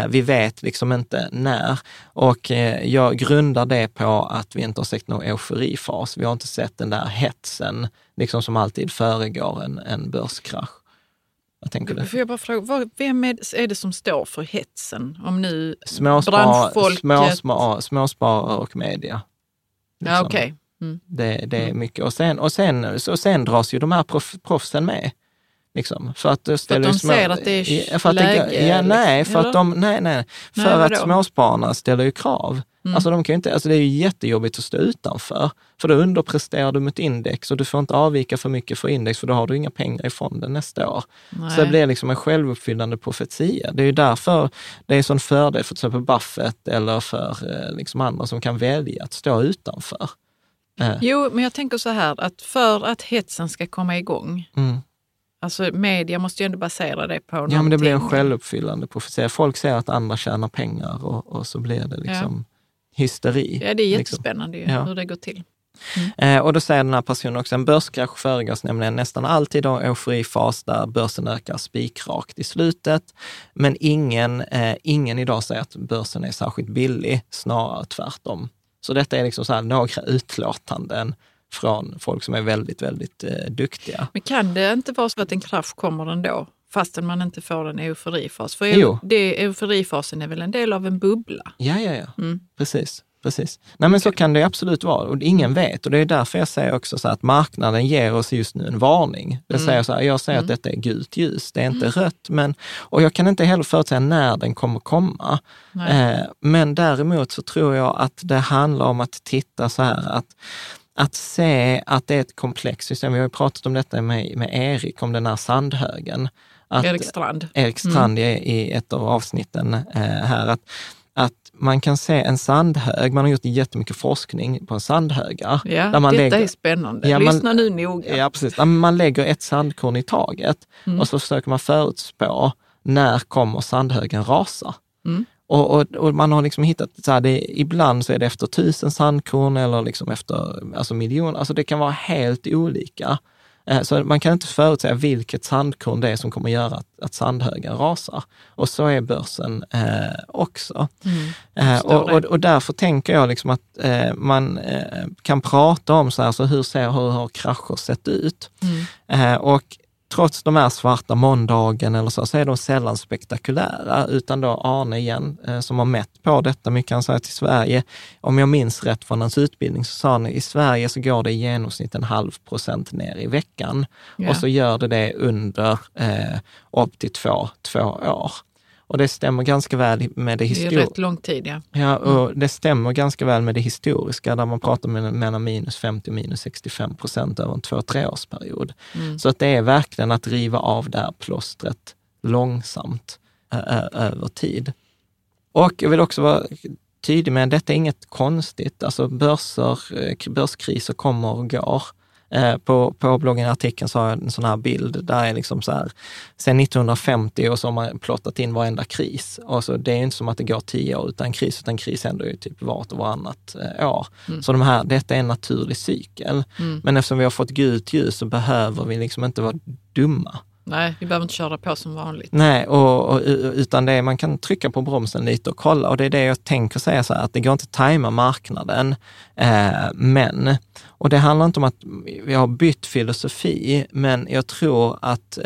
Vi vet liksom inte när. Och jag grundar det på att vi inte har sett någon euforifas. Vi har inte sett den där hetsen liksom som alltid föregår en börskrasch. Vad tänker du? Får jag bara fråga, vem är det som står för hetsen? Om nu småsparare och media. Liksom. Ja, okej. Det är mycket. Och sen dras ju de här proffsen med. Liksom, för att de säger att det är läge? Ja, nej, för att småspararna ställer ju krav. Alltså, de kan ju inte, alltså det är ju jättejobbigt att stå utanför, för då underpresterar du mot index och du får inte avvika för mycket för index, för då har du inga pengar i fonden nästa år. Så det blir liksom en självuppfyllande profetia. Det är ju därför det är sån fördel för till exempel Buffett eller för liksom andra som kan välja att stå utanför. Jo, men jag tänker så här, att för att hetsen ska komma igång, alltså media måste ju ändå basera det på någonting. Ja, men det blir en självuppfyllande profetia. Folk säger att andra tjänar pengar och så blir det liksom hysteri. Ja, det är jättespännande liksom. Hur det går till. Och då säger den här personen också: en börskrasch föregås nämligen nästan alltid av en euforifas där börsen ökar spikrakt i slutet, men ingen idag säger att börsen är särskilt billig, snarare tvärtom. Så detta är liksom så här några utlåtanden från folk som är väldigt, väldigt duktiga. Men kan det inte vara så att en krasch kommer ändå? Fastän man inte får en euforifas. För euforifasen är väl en del av en bubbla? Ja. Mm. Precis. Nej, men okay. Så kan det absolut vara. Och ingen vet. Och det är därför jag säger också så här att marknaden ger oss just nu en varning. Jag säger att detta är gult ljus. Det är inte rött. Och jag kan inte heller förutsäga när den kommer komma. Men däremot så tror jag att det handlar om att titta så här att se att det är ett komplext system. Vi har ju pratat om detta med Erik, om den här sandhögen. Erik Strand i ett av avsnitten här. Att man kan se en sandhög, man har gjort jättemycket forskning på sandhögar. Ja, där man är spännande. Ja, lyssna nu noga. Ja, precis. Man lägger ett sandkorn i taget och så försöker man förutspå när kommer sandhögen rasa. Mm. Och man har liksom hittat så här, ibland så är det efter 1000 sandkorn eller liksom efter miljoner. Alltså det kan vara helt olika. Så man kan inte förutsäga vilket sandkorn det är som kommer göra att sandhögen rasar. Och så är börsen också. Och därför tänker jag liksom att man kan prata om så här, så hur har krascher sett ut? Och trots de här svarta måndagen eller så är de sällan spektakulära, utan då Arne igen som har mätt på detta mycket, han säger till Sverige, om jag minns rätt från hans utbildning så sa han i Sverige så går det i genomsnitt 0,5% ner i veckan och så gör det under upp till två år. Och det stämmer ganska väl med det historiska. Det är rätt lång tid, ja. Ja, och det stämmer ganska väl med det historiska där man pratar om mellan minus 50 och minus 65% över en 2-3-årsperiod. Så att det är verkligen att riva av det här plåstret långsamt över tid. Och jag vill också vara tydlig med att detta är inget konstigt. Alltså börskriser kommer och går. På bloggen i artikeln så har jag en sån här bild där är liksom så här sen 1950 och så har man plottat in varenda kris. Alltså det är ju inte som att det går 10 år utan kris ändå ju typ vart och varannat år. Så detta är en naturlig cykel. Men eftersom vi har fått gult ljus så behöver vi liksom inte vara dumma. Nej, vi behöver inte köra på som vanligt. Nej, utan det man kan trycka på bromsen lite och kolla. Och det är det jag tänker säga så här, att det går inte att tajma marknaden. Och det handlar inte om att vi har bytt filosofi, men jag tror att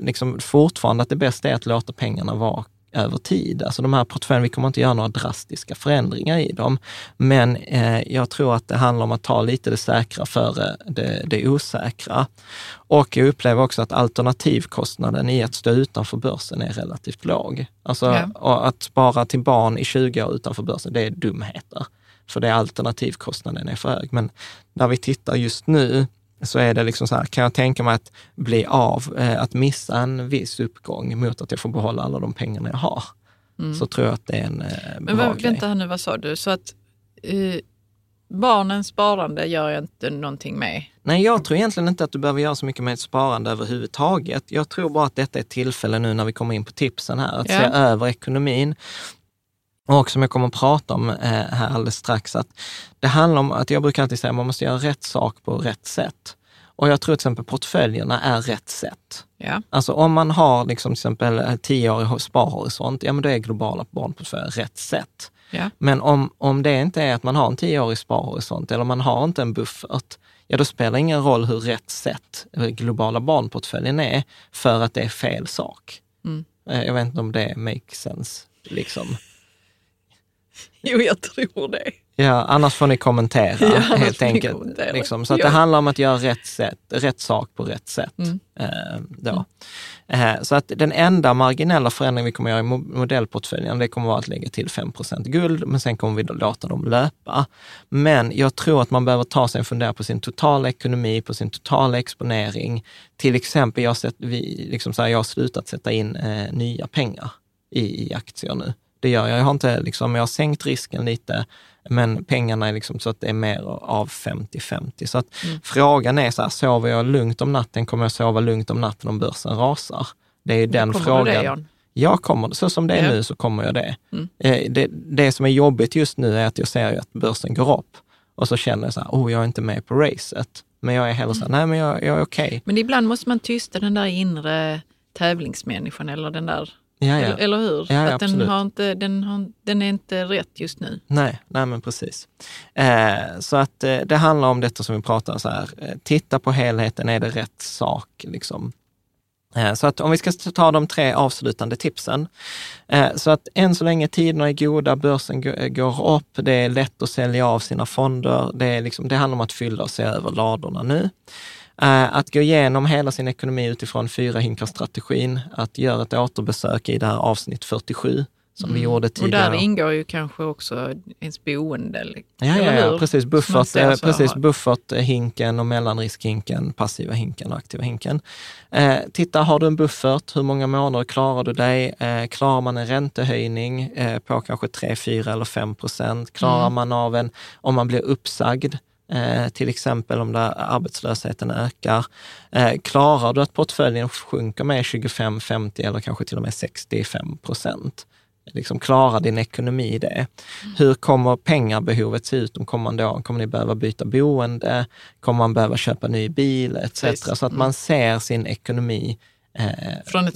liksom fortfarande att det bästa är att låta pengarna vara över tid. Alltså de här portföljerna, vi kommer inte göra några drastiska förändringar i dem. Men jag tror att det handlar om att ta lite det säkra före det osäkra. Och jag upplever också att alternativkostnaden i att stå utanför börsen är relativt låg. Alltså att spara till barn i 20 år utanför börsen, det är dumheter. För det alternativkostnaden är för hög. Men när vi tittar just nu så är det liksom så här, kan jag tänka mig att bli av, att missa en viss uppgång mot att jag får behålla alla de pengarna jag har. Så tror jag att det är en bra grej. Vänta här nu, vad sa du? Så att barnens sparande gör jag inte någonting med? Nej, jag tror egentligen inte att du behöver göra så mycket med ett sparande överhuvudtaget. Jag tror bara att detta är ett tillfälle nu när vi kommer in på tipsen här, att se över ekonomin. Och som jag kommer att prata om här alldeles strax, att det handlar om att jag brukar alltid säga att man måste göra rätt sak på rätt sätt. Och jag tror till exempel portföljerna är rätt sätt. Ja. Alltså om man har liksom till exempel 10-årig sparhorisont, ja men det är globala barnportföljer rätt sätt. Ja. Men om det inte är att man har en 10-årig sparhorisont eller man har inte en buffert, ja då spelar ingen roll hur rätt sätt globala barnportföljen är, för att det är fel sak. Jag vet inte om det makes sense liksom. Jo, jag tror det. Ja, annars får ni kommentera helt enkelt. Liksom. Så att det handlar om att göra rätt sak på rätt sätt. Så att den enda marginella förändring vi kommer göra i modellportföljen, det kommer vara att lägga till 5% guld, men sen kommer vi då låta dem löpa. Men jag tror att man behöver ta sig en fundera på sin totala ekonomi, på sin totala exponering. Till exempel, jag har slutat sätta in nya pengar i aktier nu. Det gör jag. Jag har inte liksom, jag har sänkt risken lite, men pengarna är liksom så att det är mer av 50-50. Så att frågan är så här, sover jag lugnt om natten? Kommer jag sova lugnt om natten om börsen rasar? Det är ju den frågan. Jag kommer, så som det är nu så kommer jag det. Det som är jobbigt just nu är att jag ser att börsen går upp och så känner jag så här, jag är inte med på racet. Men jag är hellre så här, nej men jag är okej. Men ibland måste man tysta den där inre tävlingsmänniskan eller den där Ja. Eller hur? Ja, att den är inte rätt just nu. Nej men precis. Så att det handlar om detta som vi pratar så här. Titta på helheten, är det rätt sak liksom? Så att om vi ska ta de 3 avslutande tipsen. Så att än så länge tiderna är goda, börsen går upp, det är lätt att sälja av sina fonder. Det är liksom, det handlar om att fylla och se över ladorna nu. Att gå igenom hela sin ekonomi utifrån 4 hinkarstrategin. Att göra ett återbesök i det här avsnitt 47 som vi gjorde tidigare. Och där ingår ju kanske också ens boende. Ja, precis. Buffert, hinken och mellanriskhinken, passiva hinken och aktiva hinken. Titta, har du en buffert? Hur många månader klarar du dig? Klarar man en räntehöjning på kanske 3, 4 eller 5%? Klarar man av om man blir uppsagd? Till exempel om där arbetslösheten ökar. Klarar du att portföljen sjunker med 25, 50 eller kanske till och med 65%? Liksom, klarar din ekonomi det? Hur kommer pengarbehovet se ut de kommande åren? Kommer ni behöva byta boende? Kommer man behöva köpa ny bil? Etc. Så att man ser sin ekonomi från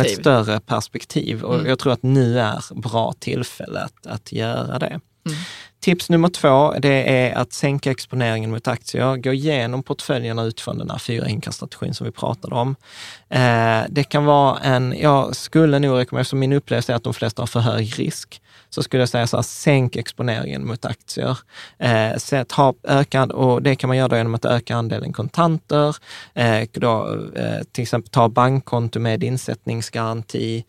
ett större perspektiv. Och jag tror att nu är bra tillfälle att göra det. Tips nummer 2, det är att sänka exponeringen mot aktier. Gå igenom portföljerna utifrån den här 4 hinkarstrategin som vi pratade om. Det kan vara jag skulle nog rekommendera, eftersom min upplevelse är att de flesta har för hög risk, så skulle jag säga så här, sänk exponeringen mot aktier. Och det kan man göra genom att öka andelen kontanter. Till exempel ta bankkonto med insättningsgaranti.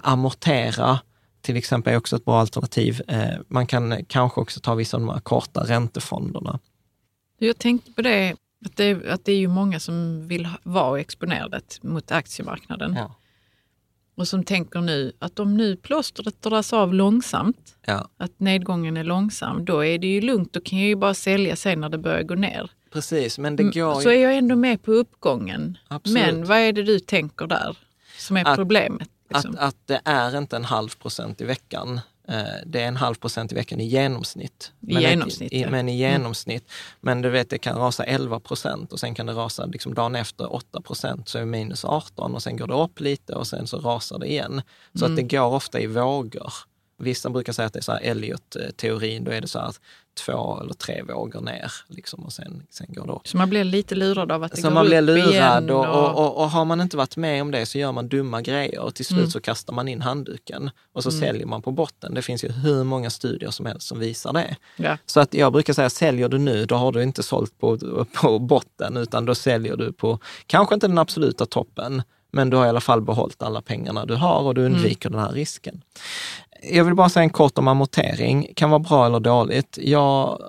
Amortera. Till exempel är också ett bra alternativ. Man kan kanske också ta vissa av de här korta räntefonderna. Jag tänkte på det, att det är ju många som vill vara exponerade mot aktiemarknaden. Ja. Och som tänker nu, att om nu plåstret dras av långsamt, att nedgången är långsam, då är det ju lugnt. Då kan jag ju bara sälja sen när det börjar gå ner. Precis, men det går ju... Så är jag ändå med på uppgången. Absolut. Men vad är det du tänker där som är problemet? Att det är inte 0,5% i veckan. Det är 0,5% i veckan i genomsnitt. I genomsnitt. Men du vet, det kan rasa 11% och sen kan det rasa liksom dagen efter 8%, så är det minus 18% och sen går det upp lite och sen så rasar det igen. Så att det går ofta i vågor. Vissa brukar säga att det är så här Elliot-teorin, då är det så här att 2 eller 3 vågor ner liksom, och sen går det upp. Så man blir lite lurad av att det så går man blir lurad och har man inte varit med om det så gör man dumma grejer och till slut så kastar man in handduken och så säljer man på botten. Det finns ju hur många studier som helst som visar det. Ja. Så att jag brukar säga, säljer du nu, då har du inte sålt på botten, utan då säljer du på kanske inte den absoluta toppen, men du har i alla fall behållit alla pengarna du har och du undviker den här risken. Jag vill bara säga en kort om amortering. Kan vara bra eller dåligt. Jag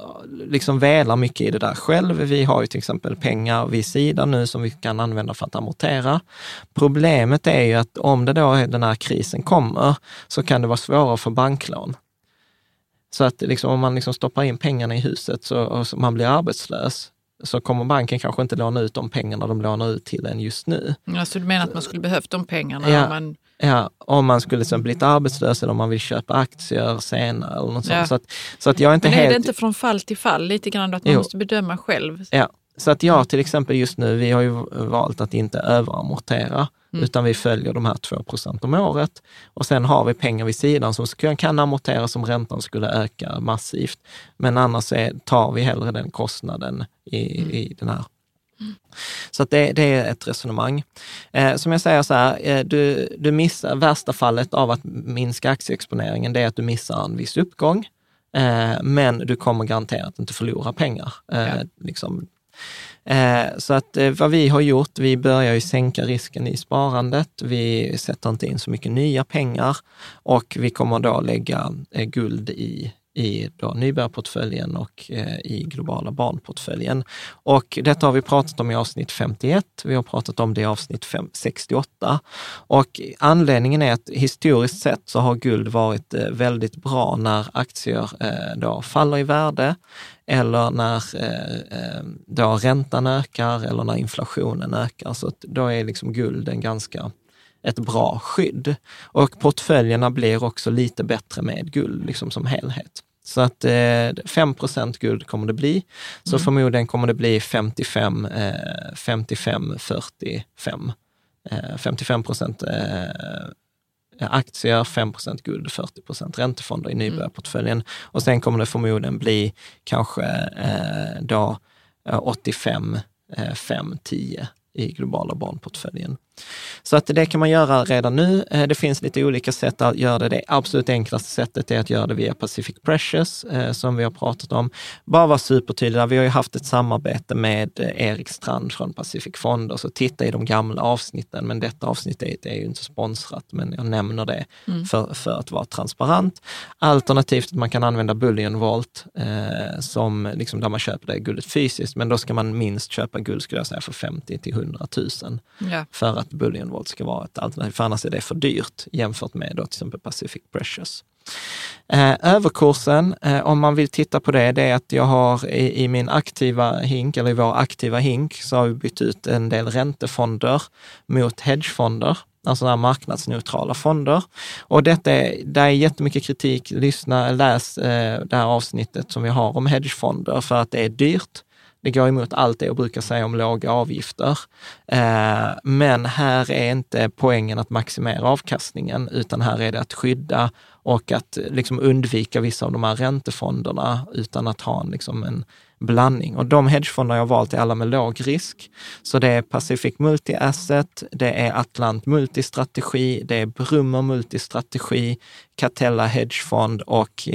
liksom välar mycket i det där själv. Vi har ju till exempel pengar vid sidan nu som vi kan använda för att amortera. Problemet är ju att om det då den här krisen kommer, så kan det vara svårare för banklån. Så att liksom, om man liksom stoppar in pengarna i huset och man blir arbetslös, så kommer banken kanske inte låna ut de pengarna de lånar ut till en just nu. Ja, så du menar att man skulle behövt de pengarna om man skulle sen blivit arbetslös eller om man vill köpa aktier senare eller något sånt. Så att jag är inte helt... Men är det inte från fall till fall lite grann att man måste bedöma själv? Ja, så att jag till exempel just nu, vi har ju valt att inte överamortera utan vi följer de här 2% om året och sen har vi pengar vid sidan som kan amorteras om räntan skulle öka massivt, men annars tar vi hellre den kostnaden i den här. Så att det är ett resonemang. Som jag säger så här, du missar värsta fallet av att minska aktieexponeringen, det är att du missar en viss uppgång, men du kommer garanterat inte förlora pengar. Så att vad vi har gjort, vi börjar ju sänka risken i sparandet, vi sätter inte in så mycket nya pengar och vi kommer då lägga guld i då nybörjarportföljen och i globala barnportföljen. Och detta har vi pratat om i avsnitt 51. Vi har pratat om det i avsnitt 68. Och anledningen är att historiskt sett så har guld varit väldigt bra när aktier då faller i värde eller när då räntan ökar eller när inflationen ökar. Så då är liksom guld ett bra skydd. Och portföljerna blir också lite bättre med guld liksom som helhet. Så att 5% guld kommer det bli. Så förmodligen kommer det bli 55%, 45%, 45% aktier, 5% guld, 40% räntefonder i nybörjarportföljen. Och sen kommer det förmodligen bli kanske då 85, 5, 10 i globala barnportföljen. Så att det kan man göra redan nu. Det finns lite olika sätt att göra det. Det absolut enklaste sättet är att göra det via Pacific Precious som vi har pratat om. Bara vara supertydliga. Vi har ju haft ett samarbete med Erik Strand från Pacific Fonder, så titta i de gamla avsnitten. Men detta avsnittet är ju inte sponsrat, men jag nämner det för att vara transparent. Alternativt att man kan använda Bullion Vault som liksom där man köper det guldet fysiskt, men då ska man minst köpa guld skulle jag säga för 50 000 till 100 000, ja, för att Bullion Vault ska vara ett alternativ, för annars är det för dyrt jämfört med då till exempel Pacific Precious. Överkursen, om man vill titta på det, det är att jag har i min aktiva hink, eller i vår aktiva hink, så har vi bytt ut en del räntefonder mot hedgefonder, alltså här marknadsneutrala fonder. Och detta är, där är jättemycket kritik. Läs det här avsnittet som vi har om hedgefonder, för att det är dyrt. Det går emot allt det jag brukar säga om låga avgifter. Men här är inte poängen att maximera avkastningen, utan här är det att skydda och att liksom undvika vissa av de här räntefonderna utan att ha liksom en blandning. Och de hedgefonder jag valt är alla med låg risk. Så det är Pacific Multi Asset, det är Atlant Multistrategi, det är Brummer Multistrategi, Catella Hedgefond och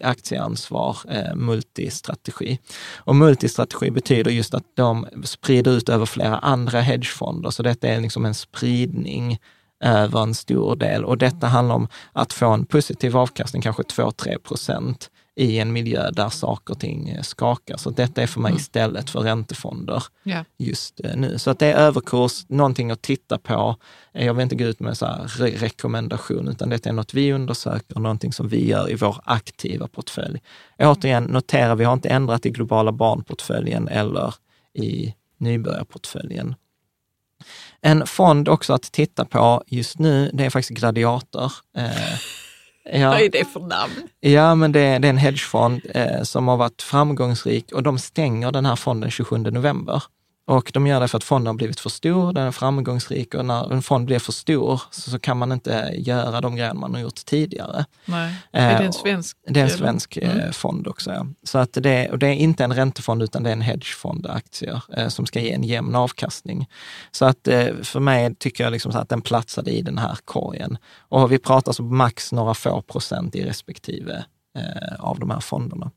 Aktieansvar Multistrategi. Och multistrategi betyder just att de sprider ut över flera andra hedgefonder. Så detta är liksom en spridning över en stor del. Och detta handlar om att få en positiv avkastning, kanske 2-3% i en miljö där saker och ting skakar. Så detta är för mig istället för räntefonder just nu. Så att det är överkurs, någonting att titta på. Jag vill inte gå ut med så här rekommendation, utan det är något vi undersöker, någonting som vi gör i vår aktiva portfölj. Återigen, notera, vi har inte ändrat i globala barnportföljen eller i nybörjarportföljen. En fond också att titta på just nu, det är faktiskt Gladiator. Ja. Vad är det för namn? Ja, men det är en hedgefond som har varit framgångsrik, och de stänger den här fonden 27 november. Och de gör det för att fonden har blivit för stor, den är framgångsrik, och när en fond blir för stor så kan man inte göra de grejer man har gjort tidigare. Nej, är det en svensk? Det är en svensk fond också. Ja. Så att det är inte en räntefond, utan det är en hedgefond aktier som ska ge en jämn avkastning. Så att för mig tycker jag liksom så att den platsade i den här korgen. Och vi pratar så max några få procent i respektive av de här fonderna.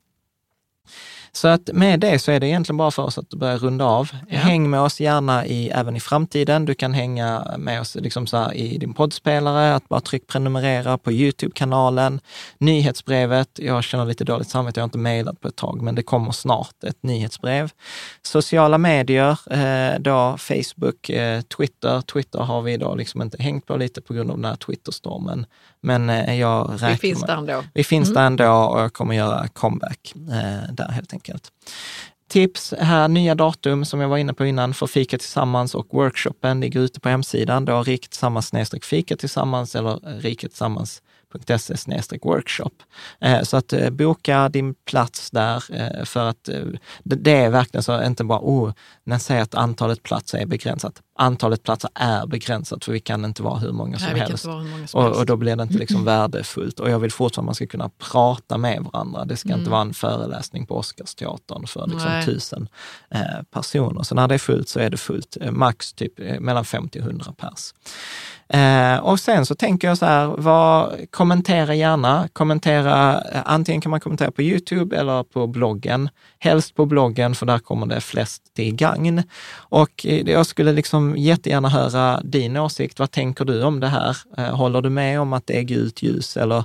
Så att med det så är det egentligen bara för oss att börja runda av. Ja. Häng med oss gärna även i framtiden. Du kan hänga med oss liksom så här i din poddspelare, att bara tryck prenumerera på YouTube-kanalen. Nyhetsbrevet, jag känner lite dåligt samvete, jag har inte mejlat på ett tag, men det kommer snart ett nyhetsbrev. Sociala medier, då Facebook, Twitter. Twitter har vi idag liksom inte hängt på lite på grund av den här Twitterstormen. Men jag räknar med. Vi finns där ändå, och jag kommer göra comeback där helt enkelt. Tips här, nya datum som jag var inne på innan för Fika Tillsammans och workshopen ligger ute på hemsidan. Då rikatillsammans-fika-tillsammans eller rikatillsammans.se/workshop. Så att boka din plats där, för att det är verkligen så, inte bara när jag säger att antalet platser är begränsat. Antalet platser är begränsat, för vi kan inte vara hur många som helst. Och då blir det inte liksom värdefullt. Och jag vill fortfarande att man ska kunna prata med varandra. Det ska inte vara en föreläsning på Oscarsteatern för liksom 1000 personer. Så när det är fullt så är det fullt. Max typ mellan 50 och 100 pers. Och sen så tänker jag så här, kommentera gärna. Antingen kan man kommentera på YouTube eller på bloggen. Helst på bloggen, för där kommer det flest till gagn. Och jag skulle liksom jättegärna höra din åsikt. Vad tänker du om det här? Håller du med om att det är gult ljus, eller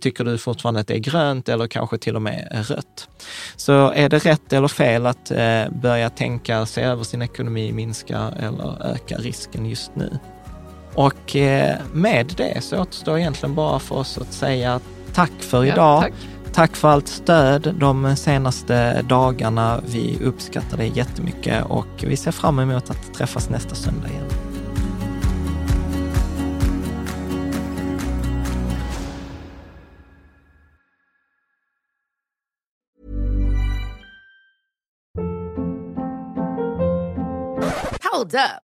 tycker du fortfarande att det är grönt eller kanske till och med rött? Så är det rätt eller fel att börja tänka, se över sin ekonomi, minska eller öka risken just nu? Och med det så återstår egentligen bara för oss att säga tack för idag. Tack för allt stöd de senaste dagarna. Vi uppskattar det jättemycket, och vi ser fram emot att träffas nästa söndag igen. Hold up.